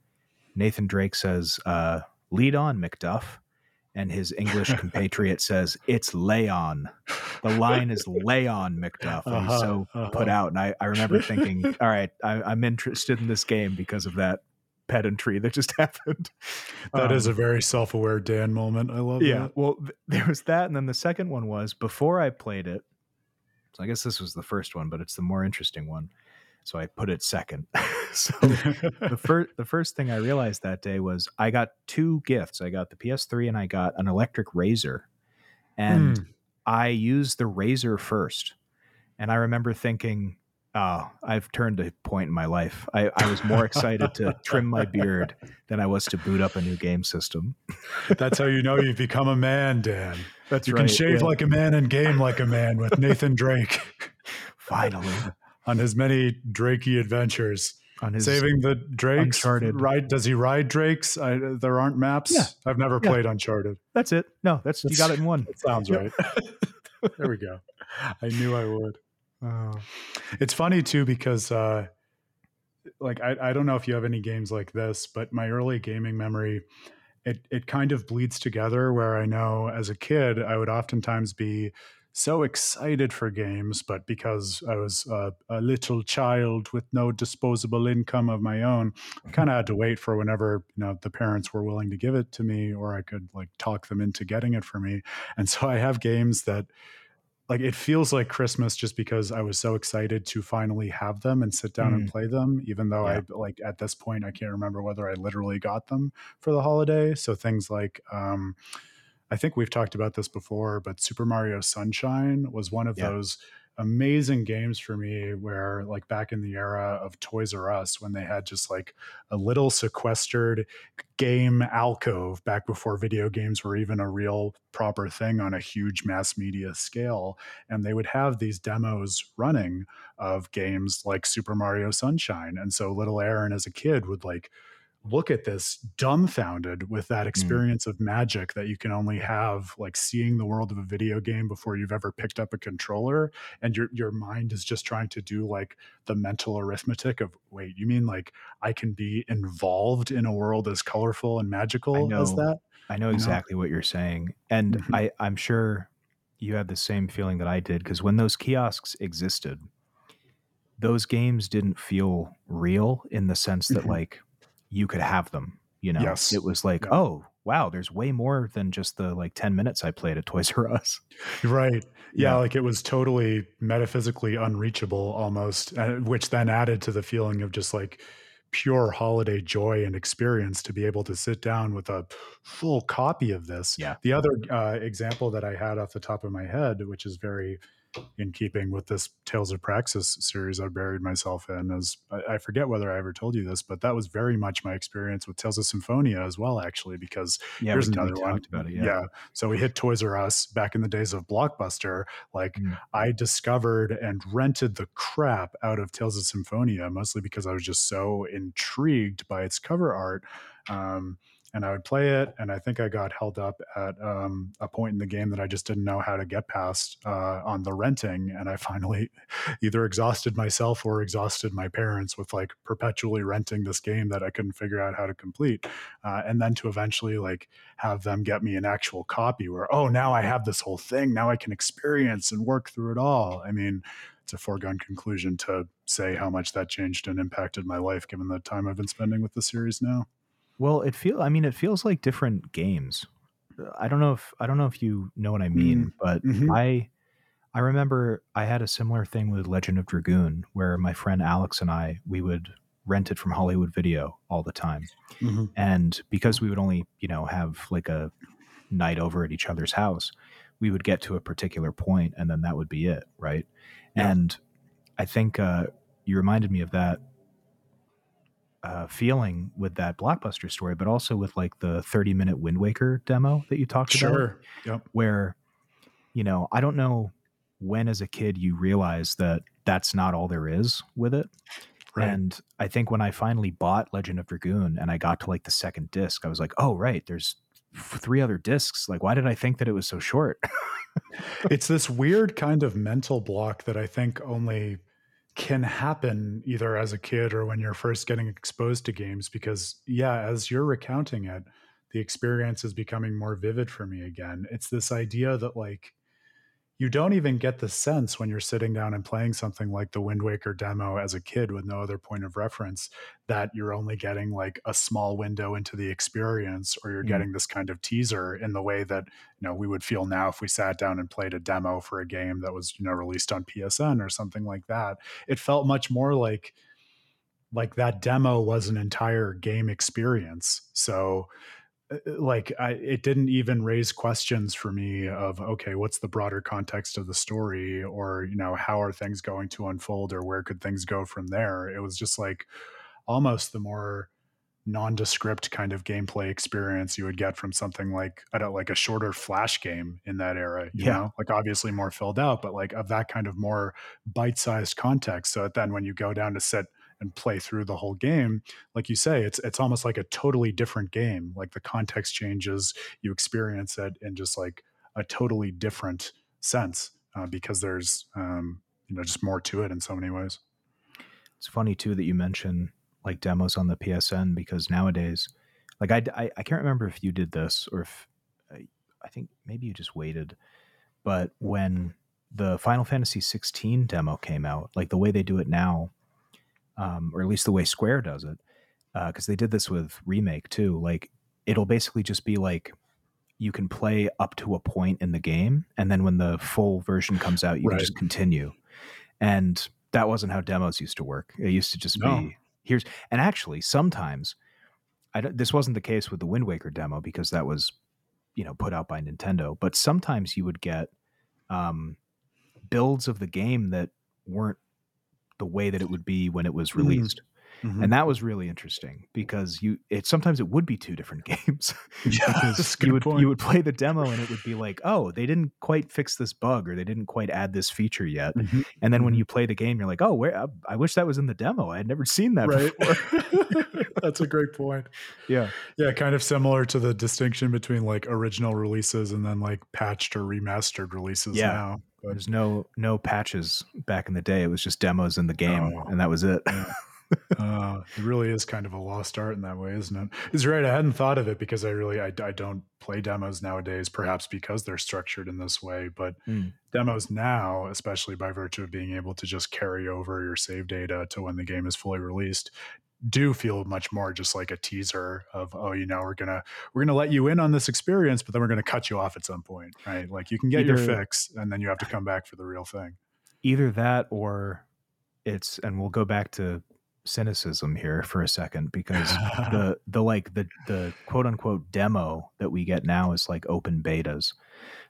Nathan Drake says, uh, "Lead on, McDuff," and his English compatriot says, "It's lay on." The line is "lay on, McDuff." Uh-huh, I'm so uh-huh. put out, and I, I remember thinking, "All right, I, I'm interested in this game because of that pedantry that just happened." That um, is a very self-aware Dan moment. I love yeah, that. Yeah, well, th- there was that, and then the second one was, before I played it, so I guess this was the first one, but it's the more interesting one, so I put it second. So the, fir- the first thing I realized that day was I got two gifts. I got the P S three, and I got an electric razor, and mm. I used the razor first, and I remember thinking, oh, I've turned a point in my life. I, I was more excited to trim my beard than I was to boot up a new game system. That's how you know you've become a man, Dan. That's you right. You can shave yeah. like a man and game like a man with Nathan Drake. Finally. On his many Drakey adventures. On his Saving the Drakes. Uncharted. Ride, does he ride Drakes? I, there aren't maps. Yeah. I've never yeah. played Uncharted. That's it. No, that's, that's you got it in one. That sounds right. There we go. I knew I would. Oh. It's funny too, because uh, like I, I don't know if you have any games like this, but my early gaming memory, it it kind of bleeds together, where I know as a kid, I would oftentimes be so excited for games, but because I was uh, a little child with no disposable income of my own, I kind of had to wait for whenever, you know, the parents were willing to give it to me, or I could like talk them into getting it for me. And so I have games that, like, it feels like Christmas just because I was so excited to finally have them and sit down mm. and play them, even though yeah. I, like, at this point, I can't remember whether I literally got them for the holiday. So things like, um, I think we've talked about this before, but Super Mario Sunshine was one of yeah. those amazing games for me where, like, back in the era of Toys R Us, when they had just like a little sequestered game alcove back before video games were even a real proper thing on a huge mass media scale. And they would have these demos running of games like Super Mario Sunshine. And so little Aaron as a kid would like look at this dumbfounded with that experience mm. of magic that you can only have, like seeing the world of a video game before you've ever picked up a controller, and your your mind is just trying to do like the mental arithmetic of, wait, you mean like I can be involved in a world as colorful and magical know, as that? I know exactly you know? what you're saying. And mm-hmm. I, I'm sure you have the same feeling that I did, because when those kiosks existed, those games didn't feel real in the sense that mm-hmm. like you could have them, you know, yes. it was like, yeah. oh, wow, there's way more than just the like ten minutes I played at Toys R Us. Right. Yeah. yeah. Like it was totally metaphysically unreachable almost, which then added to the feeling of just like pure holiday joy and experience to be able to sit down with a full copy of this. Yeah. The other uh, example that I had off the top of my head, which is very in keeping with this Tales of Praxis series I buried myself in, as I forget whether I ever told you this, but that was very much my experience with Tales of Symphonia as well, actually, because yeah, here's another one. About it, yeah. yeah. So we hit Toys R Us back in the days of Blockbuster. Like mm. I discovered and rented the crap out of Tales of Symphonia, mostly because I was just so intrigued by its cover art. Um, And I would play it, and I think I got held up at um, a point in the game that I just didn't know how to get past uh, on the renting. And I finally either exhausted myself or exhausted my parents with like perpetually renting this game that I couldn't figure out how to complete. Uh, and then to eventually like have them get me an actual copy where, oh, now I have this whole thing. Now I can experience and work through it all. I mean, it's a foregone conclusion to say how much that changed and impacted my life, given the time I've been spending with the series now. Well, it feel I mean, it feels like different games. I don't know if I don't know if you know what I mean, but mm-hmm. I I remember I had a similar thing with Legend of Dragoon, where my friend Alex and I, we would rent it from Hollywood Video all the time. Mm-hmm. And because we would only, you know, have like a night over at each other's house, we would get to a particular point and then that would be it. Right. Yeah. And I think uh, you reminded me of that. Uh, feeling with that Blockbuster story, but also with like the thirty minute Wind Waker demo that you talked sure. about, yep. where, you know, I don't know when as a kid you realize that that's not all there is with it. Right. And I think when I finally bought Legend of Dragoon and I got to like the second disc, I was like, oh, right, there's three other discs. Like, why did I think that it was so short? It's this weird kind of mental block that I think only can happen either as a kid or when you're first getting exposed to games, because yeah, as you're recounting it, the experience is becoming more vivid for me again. It's this idea that like, you don't even get the sense when you're sitting down and playing something like the Wind Waker demo as a kid with no other point of reference, that you're only getting like a small window into the experience, or you're mm. getting this kind of teaser in the way that, you know, we would feel now if we sat down and played a demo for a game that was, you know, released on P S N or something like that. It felt much more like, like that demo was an entire game experience. So like I, it didn't even raise questions for me of, okay, what's the broader context of the story, or, you know, how are things going to unfold, or where could things go from there? It was just like almost the more nondescript kind of gameplay experience you would get from something like, I don't like a shorter flash game in that era, you yeah. know, like obviously more filled out, but like of that kind of more bite-sized context. So then when you go down to sit and play through the whole game, like you say, it's it's almost like a totally different game. Like the context changes, you experience it in just like a totally different sense, uh, because there's um, you know, just more to it in so many ways. It's funny too that you mention like demos on the P S N, because nowadays Like I, I, I can't remember if you did this or if I, I think maybe you just waited. But when the Final Fantasy sixteen demo came out, like the way they do it now, um, or at least the way Square does it, because uh, they did this with Remake too. Like it'll basically just be like you can play up to a point in the game, and then when the full version comes out, you right. can just continue. And that wasn't how demos used to work. It used to just no. be here's and actually sometimes. I don't, this wasn't the case with the Wind Waker demo because that was, you know, put out by Nintendo. But sometimes you would get um, builds of the game that weren't the way that it would be when it was released, mm-hmm. and that was really interesting because you it sometimes it would be two different games. Yeah, because you would point. you would play the demo and it would be like, oh, they didn't quite fix this bug or they didn't quite add this feature yet. Mm-hmm. And then mm-hmm. when you play the game, you're like, oh, where I, I wish that was in the demo. I had never seen that right. before. That's a great point. Yeah. Yeah. Kind of similar to the distinction between like original releases and then like patched or remastered releases yeah. now. But there's no, no patches back in the day. It was just demos in the game oh. and that was it. Yeah. uh, it really is kind of a lost art in that way, isn't it? It's right. I hadn't thought of it because I really, I, I don't play demos nowadays, perhaps because they're structured in this way, but mm. demos now, especially by virtue of being able to just carry over your save data to when the game is fully released, do feel much more just like a teaser of, oh, you know, we're going to, we're going to let you in on this experience, but then we're going to cut you off at some point, right? Like you can get either, your fix and then you have to come back for the real thing. Either that or it's, and we'll go back to cynicism here for a second because the, the, like the, the quote unquote demo that we get now is like open betas.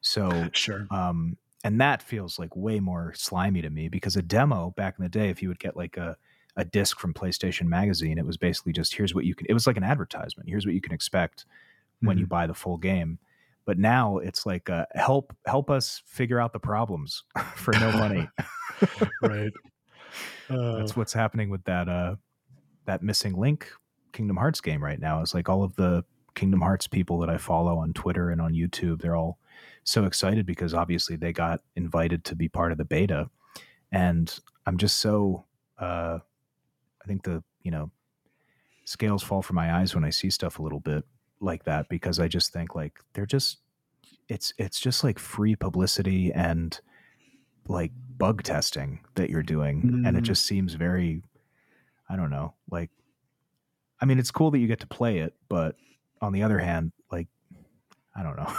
So, sure. um, and that feels like way more slimy to me because a demo back in the day, if you would get like a, a disc from PlayStation Magazine, it was basically just, here's what you can, it was like an advertisement. Here's what you can expect when mm-hmm. you buy the full game. But now it's like, uh, help, help us figure out the problems for no money. Right. Uh, That's what's happening with that, uh, that missing link Kingdom Hearts game right now. It's like all of the Kingdom Hearts people that I follow on Twitter and on YouTube, they're all so excited because obviously they got invited to be part of the beta. And I'm just so, uh, I think the, you know, scales fall from my eyes when I see stuff a little bit like that, because I just think like, they're just, it's, it's just like free publicity and like bug testing that you're doing. Mm-hmm. And it just seems very, I don't know, like, I mean, it's cool that you get to play it, but on the other hand, like, I don't know.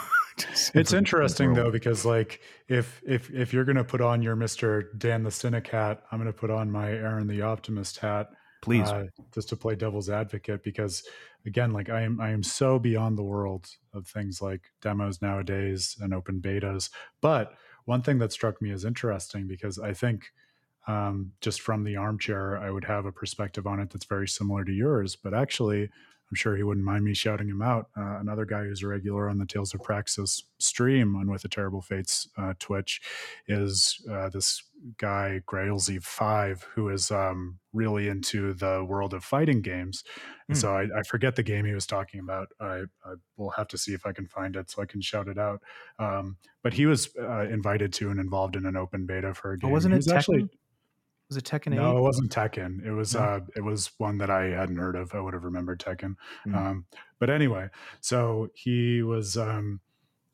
It's, it's interesting though, because like if if if you're gonna put on your Mister Dan the Cynic hat, I'm gonna put on my Aaron the Optimist hat, please, uh, just to play devil's advocate. Because again, like I am I am so beyond the world of things like demos nowadays and open betas. But one thing that struck me as interesting, because I think um, just from the armchair, I would have a perspective on it that's very similar to yours. But actually, I'm sure he wouldn't mind me shouting him out. Uh, another guy who's a regular on the Tales of Praxis stream on With a Terrible Fate's uh, Twitch is uh, this guy, Grailsy five, who is um, really into the world of fighting games. Mm. So I, I forget the game he was talking about. I, I will have to see if I can find it so I can shout it out. Um, but he was uh, invited to and involved in an open beta for a game. But wasn't it was actually? Was it Tekken eight? No, it wasn't Tekken. It was no. uh, it was one that I hadn't heard of. I would have remembered Tekken. Mm-hmm. Um, but anyway, so he was um,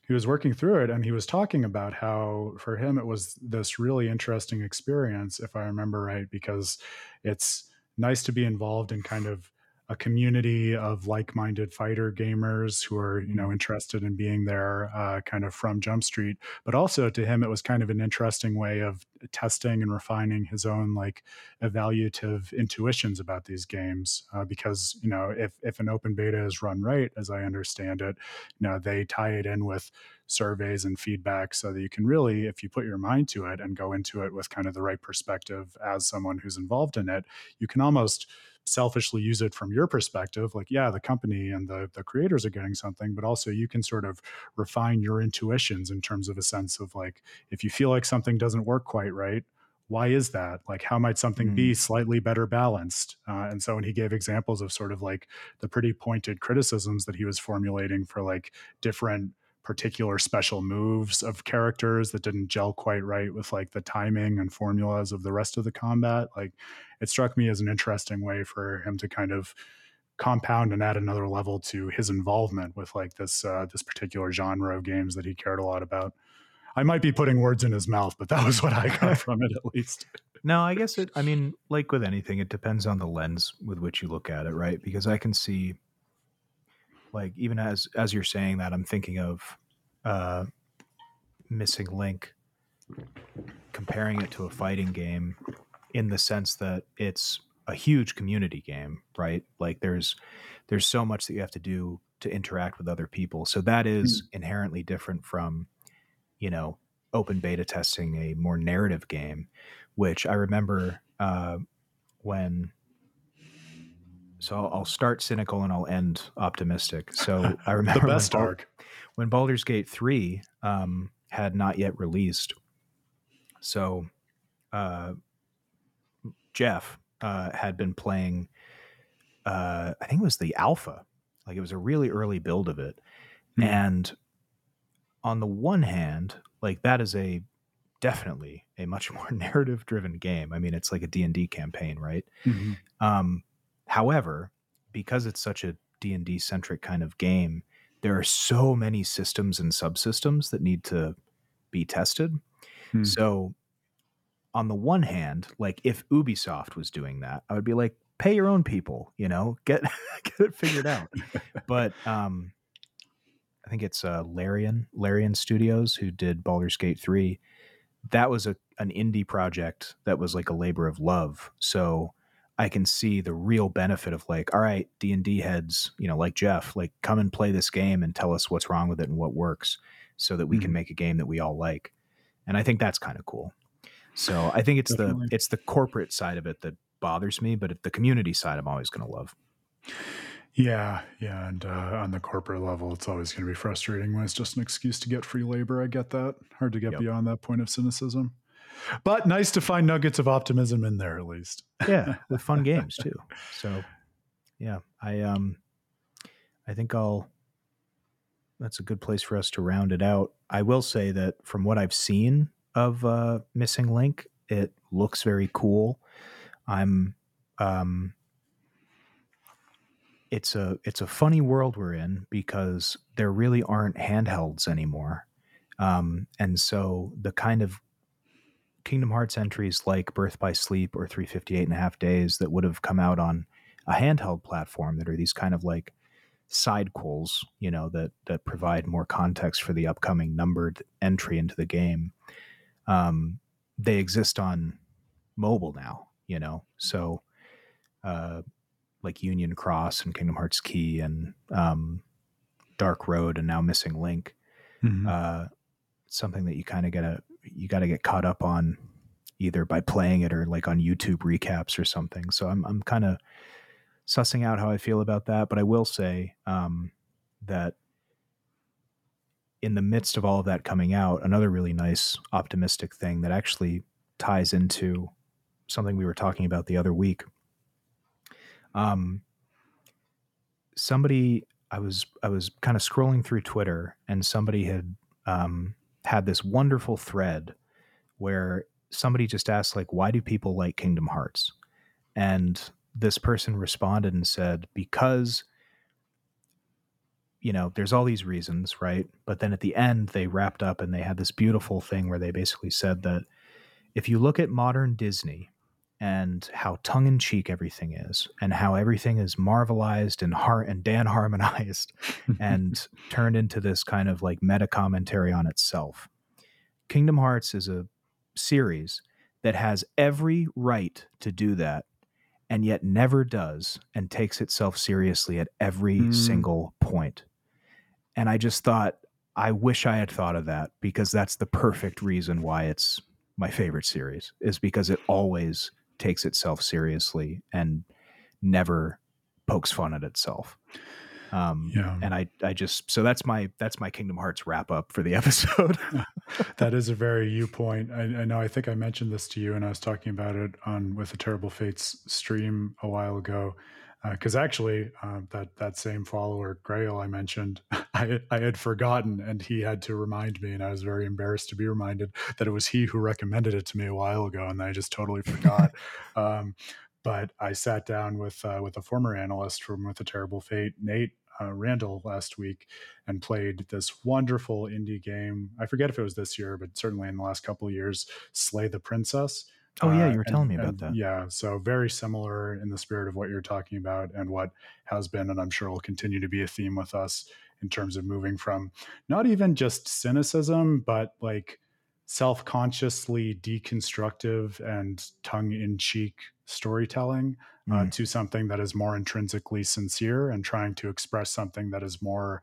he was working through it, and he was talking about how for him it was this really interesting experience, if I remember right, because it's nice to be involved in kind of a community of like-minded fighter gamers who are, you know, interested in being there uh, kind of from Jump Street. But also to him, it was kind of an interesting way of testing and refining his own like evaluative intuitions about these games. Uh, because, you know, if, if an open beta is run right, as I understand it, you know, they tie it in with surveys and feedback so that you can really, if you put your mind to it and go into it with kind of the right perspective as someone who's involved in it, you can almost selfishly use it from your perspective, like, yeah, the company and the, the creators are getting something, but also you can sort of refine your intuitions in terms of a sense of like, if you feel like something doesn't work quite right, why is that? Like, how might something mm. be slightly better balanced? Uh, and so when he gave examples of sort of like the pretty pointed criticisms that he was formulating for like different particular special moves of characters that didn't gel quite right with like the timing and formulas of the rest of the combat. Like it struck me as an interesting way for him to kind of compound and add another level to his involvement with like this uh, this particular genre of games that he cared a lot about. I might be putting words in his mouth, but that was what I got from it, at least. No, I guess it, I mean, like with anything, it depends on the lens with which you look at it, right? Because I can see, like, even as, as you're saying that, I'm thinking of uh, Missing Link, comparing it to a fighting game in the sense that it's a huge community game, right? Like, there's there's so much that you have to do to interact with other people. So that is inherently different from, you know, open beta testing a more narrative game, which I remember uh, when. So I'll, I'll start cynical and I'll end optimistic. So I remember the best when, arc. when Baldur's Gate three um, had not yet released. So uh, Jeff uh, had been playing. Uh, I think it was the alpha. Like, it was a really early build of it, mm-hmm. and. On the one hand, like, that is a definitely a much more narrative driven game. I mean, it's like a D and D campaign, right? Mm-hmm. Um, however, because it's such a D and D centric kind of game, there are so many systems and subsystems that need to be tested. Mm-hmm. So on the one hand, like, if Ubisoft was doing that, I would be like, pay your own people, you know, get, get it figured out. But, um, I think it's uh, Larian, Larian Studios, who did Baldur's Gate three. That was a an indie project that was like a labor of love. So I can see the real benefit of, like, all right, D and D heads, you know, like Jeff, like, come and play this game and tell us what's wrong with it and what works so that we mm-hmm. can make a game that we all like. And I think that's kind of cool. So I think it's Definitely. the it's the corporate side of it that bothers me, but the community side I'm always going to love. Yeah, yeah, and uh, on the corporate level, it's always going to be frustrating when it's just an excuse to get free labor. I get that. Hard to get yep. beyond that point of cynicism. But nice to find nuggets of optimism in there, at least. Yeah, with fun games, too. So, yeah, I um, I think I'll... That's a good place for us to round it out. I will say that from what I've seen of uh, Missing Link, it looks very cool. I'm... um. It's a it's a funny world we're in because there really aren't handhelds anymore. Um, and so the kind of Kingdom Hearts entries like Birth by Sleep or three fifty-eight and a half days that would have come out on a handheld platform that are these kind of like sidequels, you know, that that provide more context for the upcoming numbered entry into the game. Um, they exist on mobile now, you know, so... Uh, like Union Cross and Kingdom Hearts Key and um, Dark Road and now Missing Link. Mm-hmm. Uh, something that you kind of gotta, you gotta get caught up on either by playing it or like on YouTube recaps or something. So I'm, I'm kind of sussing out how I feel about that. But I will say um, that in the midst of all of that coming out, another really nice optimistic thing that actually ties into something we were talking about the other week. Um, somebody, I was, I was kind of scrolling through Twitter and somebody had, um, had this wonderful thread where somebody just asked, like, why do people like Kingdom Hearts? And this person responded and said, because, you know, there's all these reasons, right? But then at the end they wrapped up and they had this beautiful thing where they basically said that if you look at modern Disney, and how tongue-in-cheek everything is, and how everything is marvelized and har- and Dan harmonized and turned into this kind of like meta-commentary on itself. Kingdom Hearts is a series that has every right to do that, and yet never does, and takes itself seriously at every mm. single point. And I just thought, I wish I had thought of that, because that's the perfect reason why it's my favorite series, is because it always... takes itself seriously and never pokes fun at itself. Um, yeah. And I, I just, so that's my, that's my Kingdom Hearts wrap up for the episode. That is a very you point. I, I know, I think I mentioned this to you and I was talking about it on With a Terrible Fate's stream a while ago. Uh, Cause actually uh, that, that same follower Grail I mentioned, I, I had forgotten and he had to remind me, and I was very embarrassed to be reminded that it was he who recommended it to me a while ago. And I just totally forgot. um, But I sat down with uh, with a former analyst from With a Terrible Fate, Nate uh, Randall, last week, and played this wonderful indie game. I forget if it was this year, but certainly in the last couple of years, Slay the Princess. Oh, yeah, you were uh, telling and, me about and, that. Yeah, so very similar in the spirit of what you're talking about and what has been, and I'm sure will continue to be a theme with us in terms of moving from not even just cynicism, but like self-consciously deconstructive and tongue-in-cheek storytelling mm. uh, to something that is more intrinsically sincere and trying to express something that is more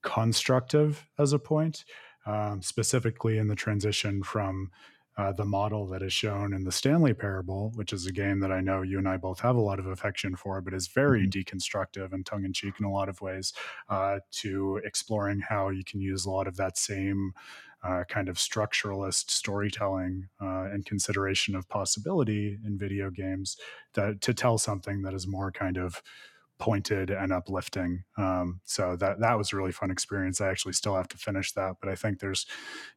constructive as a point, um, specifically in the transition from Uh, the model that is shown in the Stanley Parable, which is a game that I know you and I both have a lot of affection for, but is very mm-hmm. deconstructive and tongue-in-cheek in a lot of ways, uh, to exploring how you can use a lot of that same uh, kind of structuralist storytelling uh, and consideration of possibility in video games that, to tell something that is more kind of pointed and uplifting. Um, so that that was a really fun experience. I actually still have to finish that, but I think there's,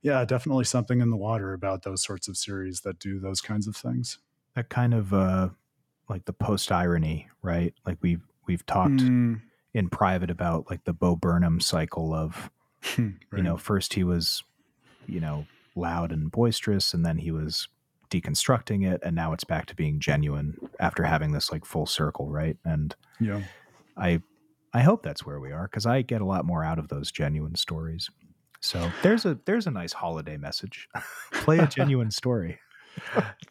yeah, definitely something in the water about those sorts of series that do those kinds of things. That kind of uh, like the post irony, right? Like we've we've talked mm. in private about like the Bo Burnham cycle of, right. you know, first he was, you know, loud and boisterous, and then he was deconstructing it, and now it's back to being genuine after having this like full circle, right? And yeah, I I hope that's where we are, because I get a lot more out of those genuine stories. So there's a there's a nice holiday message. Play a genuine story.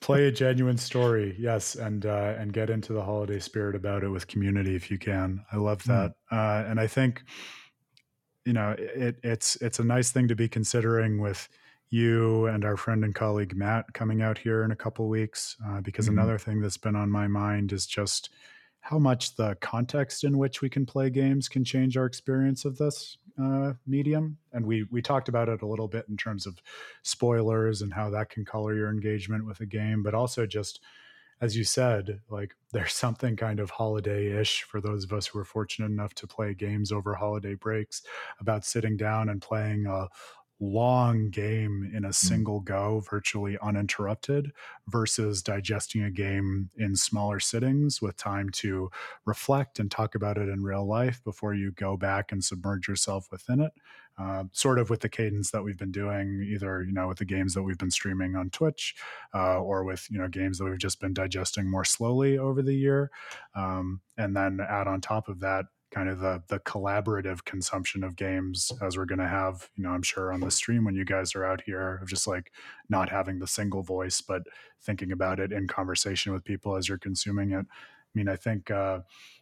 Play a genuine story, yes, and uh, and get into the holiday spirit about it with community if you can. I love that, mm. uh, and I think you know it, it's it's a nice thing to be considering with you and our friend and colleague Matt coming out here in a couple weeks, uh, because mm-hmm. another thing that's been on my mind is just how much the context in which we can play games can change our experience of this uh, medium. And we we talked about it a little bit in terms of spoilers and how that can color your engagement with a game, but also just, as you said, like there's something kind of holiday-ish for those of us who are fortunate enough to play games over holiday breaks about sitting down and playing a long game in a single go, virtually uninterrupted, versus digesting a game in smaller sittings with time to reflect and talk about it in real life before you go back and submerge yourself within it. Uh, sort of with the cadence that we've been doing, either you know with the games that we've been streaming on Twitch, uh, or with you know games that we've just been digesting more slowly over the year, um, and then add on top of that kind of the the collaborative consumption of games as we're going to have, you know, I'm sure on the stream when you guys are out here, of just like not having the single voice, but thinking about it in conversation with people as you're consuming it. I mean, I think uh,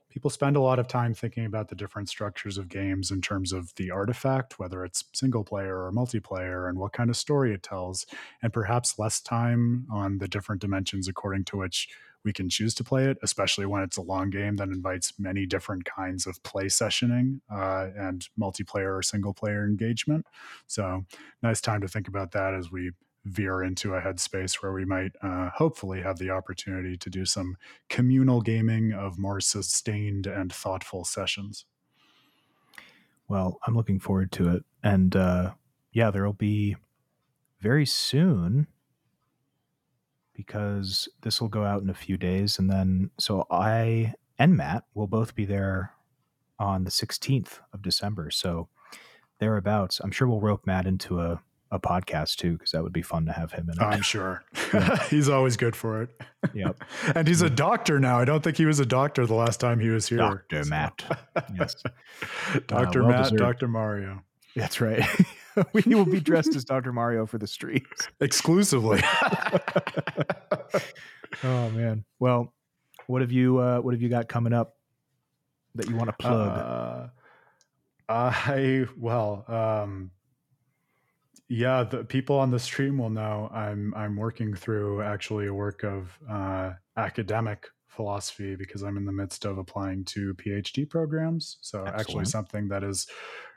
people spend a lot of time thinking about the different structures of games in terms of the artifact, whether it's single player or multiplayer, and what kind of story it tells, and perhaps less time on the different dimensions according to which we can choose to play it, especially when it's a long game that invites many different kinds of play sessioning uh, and multiplayer or single player engagement. So nice time to think about that as we veer into a headspace where we might uh, hopefully have the opportunity to do some communal gaming of more sustained and thoughtful sessions. Well, I'm looking forward to it. And uh, yeah, there'll be very soon, because this will go out in a few days. And then, so I and Matt will both be there on the sixteenth of December. So thereabouts, I'm sure we'll rope Matt into a, a podcast too, because that would be fun to have him in it. I'm sure. Yeah. He's always good for it. Yep. And he's a doctor now. I don't think he was a doctor the last time he was here. Doctor so. Matt. Yes. Doctor Uh, well Matt, deserved. Doctor Mario. That's right. We will be dressed as Doctor Mario for the streets. Exclusively. Oh, man. Well, what have you uh, what have you got coming up that you want to plug? Uh, I, well, um, yeah, the people on the stream will know I'm I'm working through actually a work of uh, academic philosophy, because I'm in the midst of applying to PhD programs. So Excellent. Actually something that is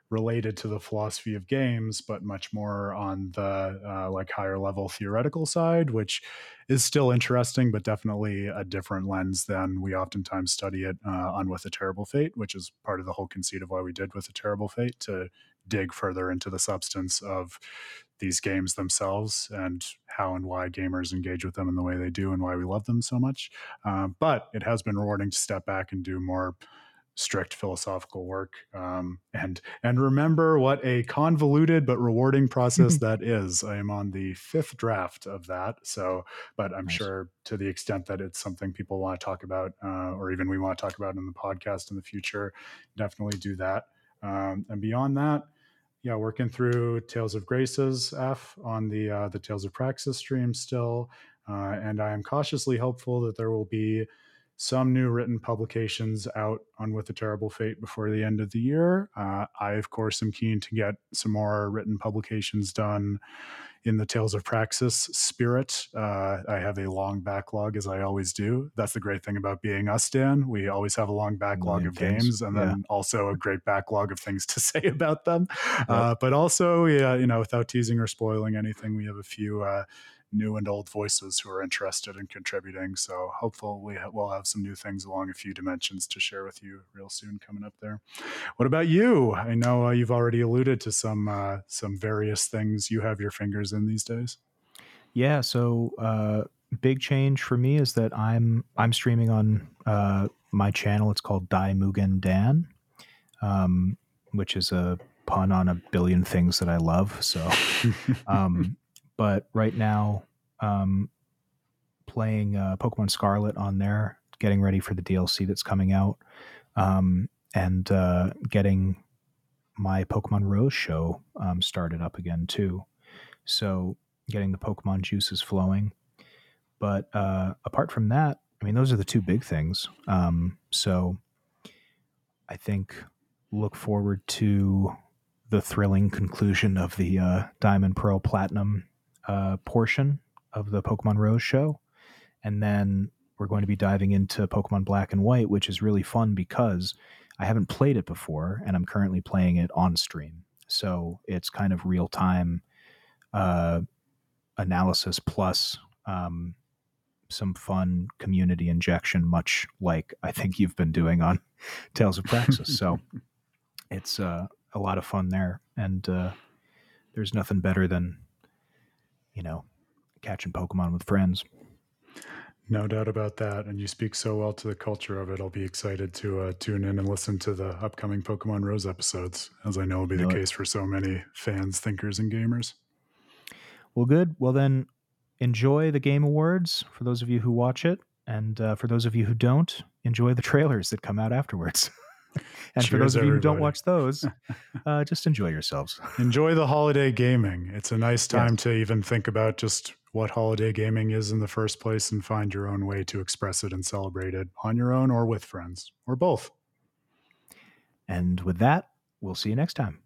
related to the philosophy of games, but much more on the uh, like higher level theoretical side, which is still interesting, but definitely a different lens than we oftentimes study it uh, on With a Terrible Fate, which is part of the whole conceit of why we did With a Terrible Fate, to dig further into the substance of these games themselves and how and why gamers engage with them in the way they do and why we love them so much. Uh, but it has been rewarding to step back and do more strict philosophical work um, and and remember what a convoluted but rewarding process that is. I am on the fifth draft of that. So, but I'm nice. Sure to the extent that it's something people want to talk about uh, or even we want to talk about in the podcast in the future, definitely do that. Um, and beyond that, yeah, working through Tales of Graces F on the uh, the Tales of Praxis stream still. Uh, and I am cautiously hopeful that there will be some new written publications out on With a Terrible Fate before the end of the year. Uh, I, of course, am keen to get some more written publications done in the Tales of Praxis spirit. Uh, I have a long backlog, as I always do. That's the great thing about being us, Dan. We always have a long backlog of games, games and yeah. then also a great backlog of things to say about them. Yep. Uh, but also, yeah, you know, without teasing or spoiling anything, we have a few uh, new and old voices who are interested in contributing. So hopefully we'll have some new things along a few dimensions to share with you real soon coming up there. What about you? I know uh, you've already alluded to some uh, some various things you have your fingers in these days. Yeah, so uh, big change for me is that I'm I'm streaming on uh, my channel. It's called Daimugen Dan, um, which is a pun on a billion things that I love. So. Um, But right now, um, playing uh, Pokemon Scarlet on there, getting ready for the D L C that's coming out, um, and uh, getting my Pokemon Rose show um, started up again, too. So getting the Pokemon juices flowing. But uh, apart from that, I mean, those are the two big things. Um, so I think look forward to the thrilling conclusion of the uh, Diamond, Pearl, Platinum Uh, portion of the Pokemon Rose show, and then we're going to be diving into Pokemon Black and White, which is really fun because I haven't played it before and I'm currently playing it on stream, so it's kind of real-time uh, analysis plus um, some fun community injection, much like I think you've been doing on Tales of Praxis. So it's uh, a lot of fun there, and uh, there's nothing better than you know, catching Pokemon with friends. No doubt about that. And you speak so well to the culture of it. I'll be excited to uh, tune in and listen to the upcoming Pokemon Rose episodes, as I know will be the case for so many fans, thinkers, and gamers. Well, good. Well, then enjoy the Game Awards for those of you who watch it. And uh, for those of you who don't, enjoy the trailers that come out afterwards. And Cheers, for those of you who everybody. Don't watch those, uh, just enjoy yourselves. Enjoy the holiday gaming. It's a nice time yes. to even think about just what holiday gaming is in the first place and find your own way to express it and celebrate it on your own or with friends or both. And with that, we'll see you next time.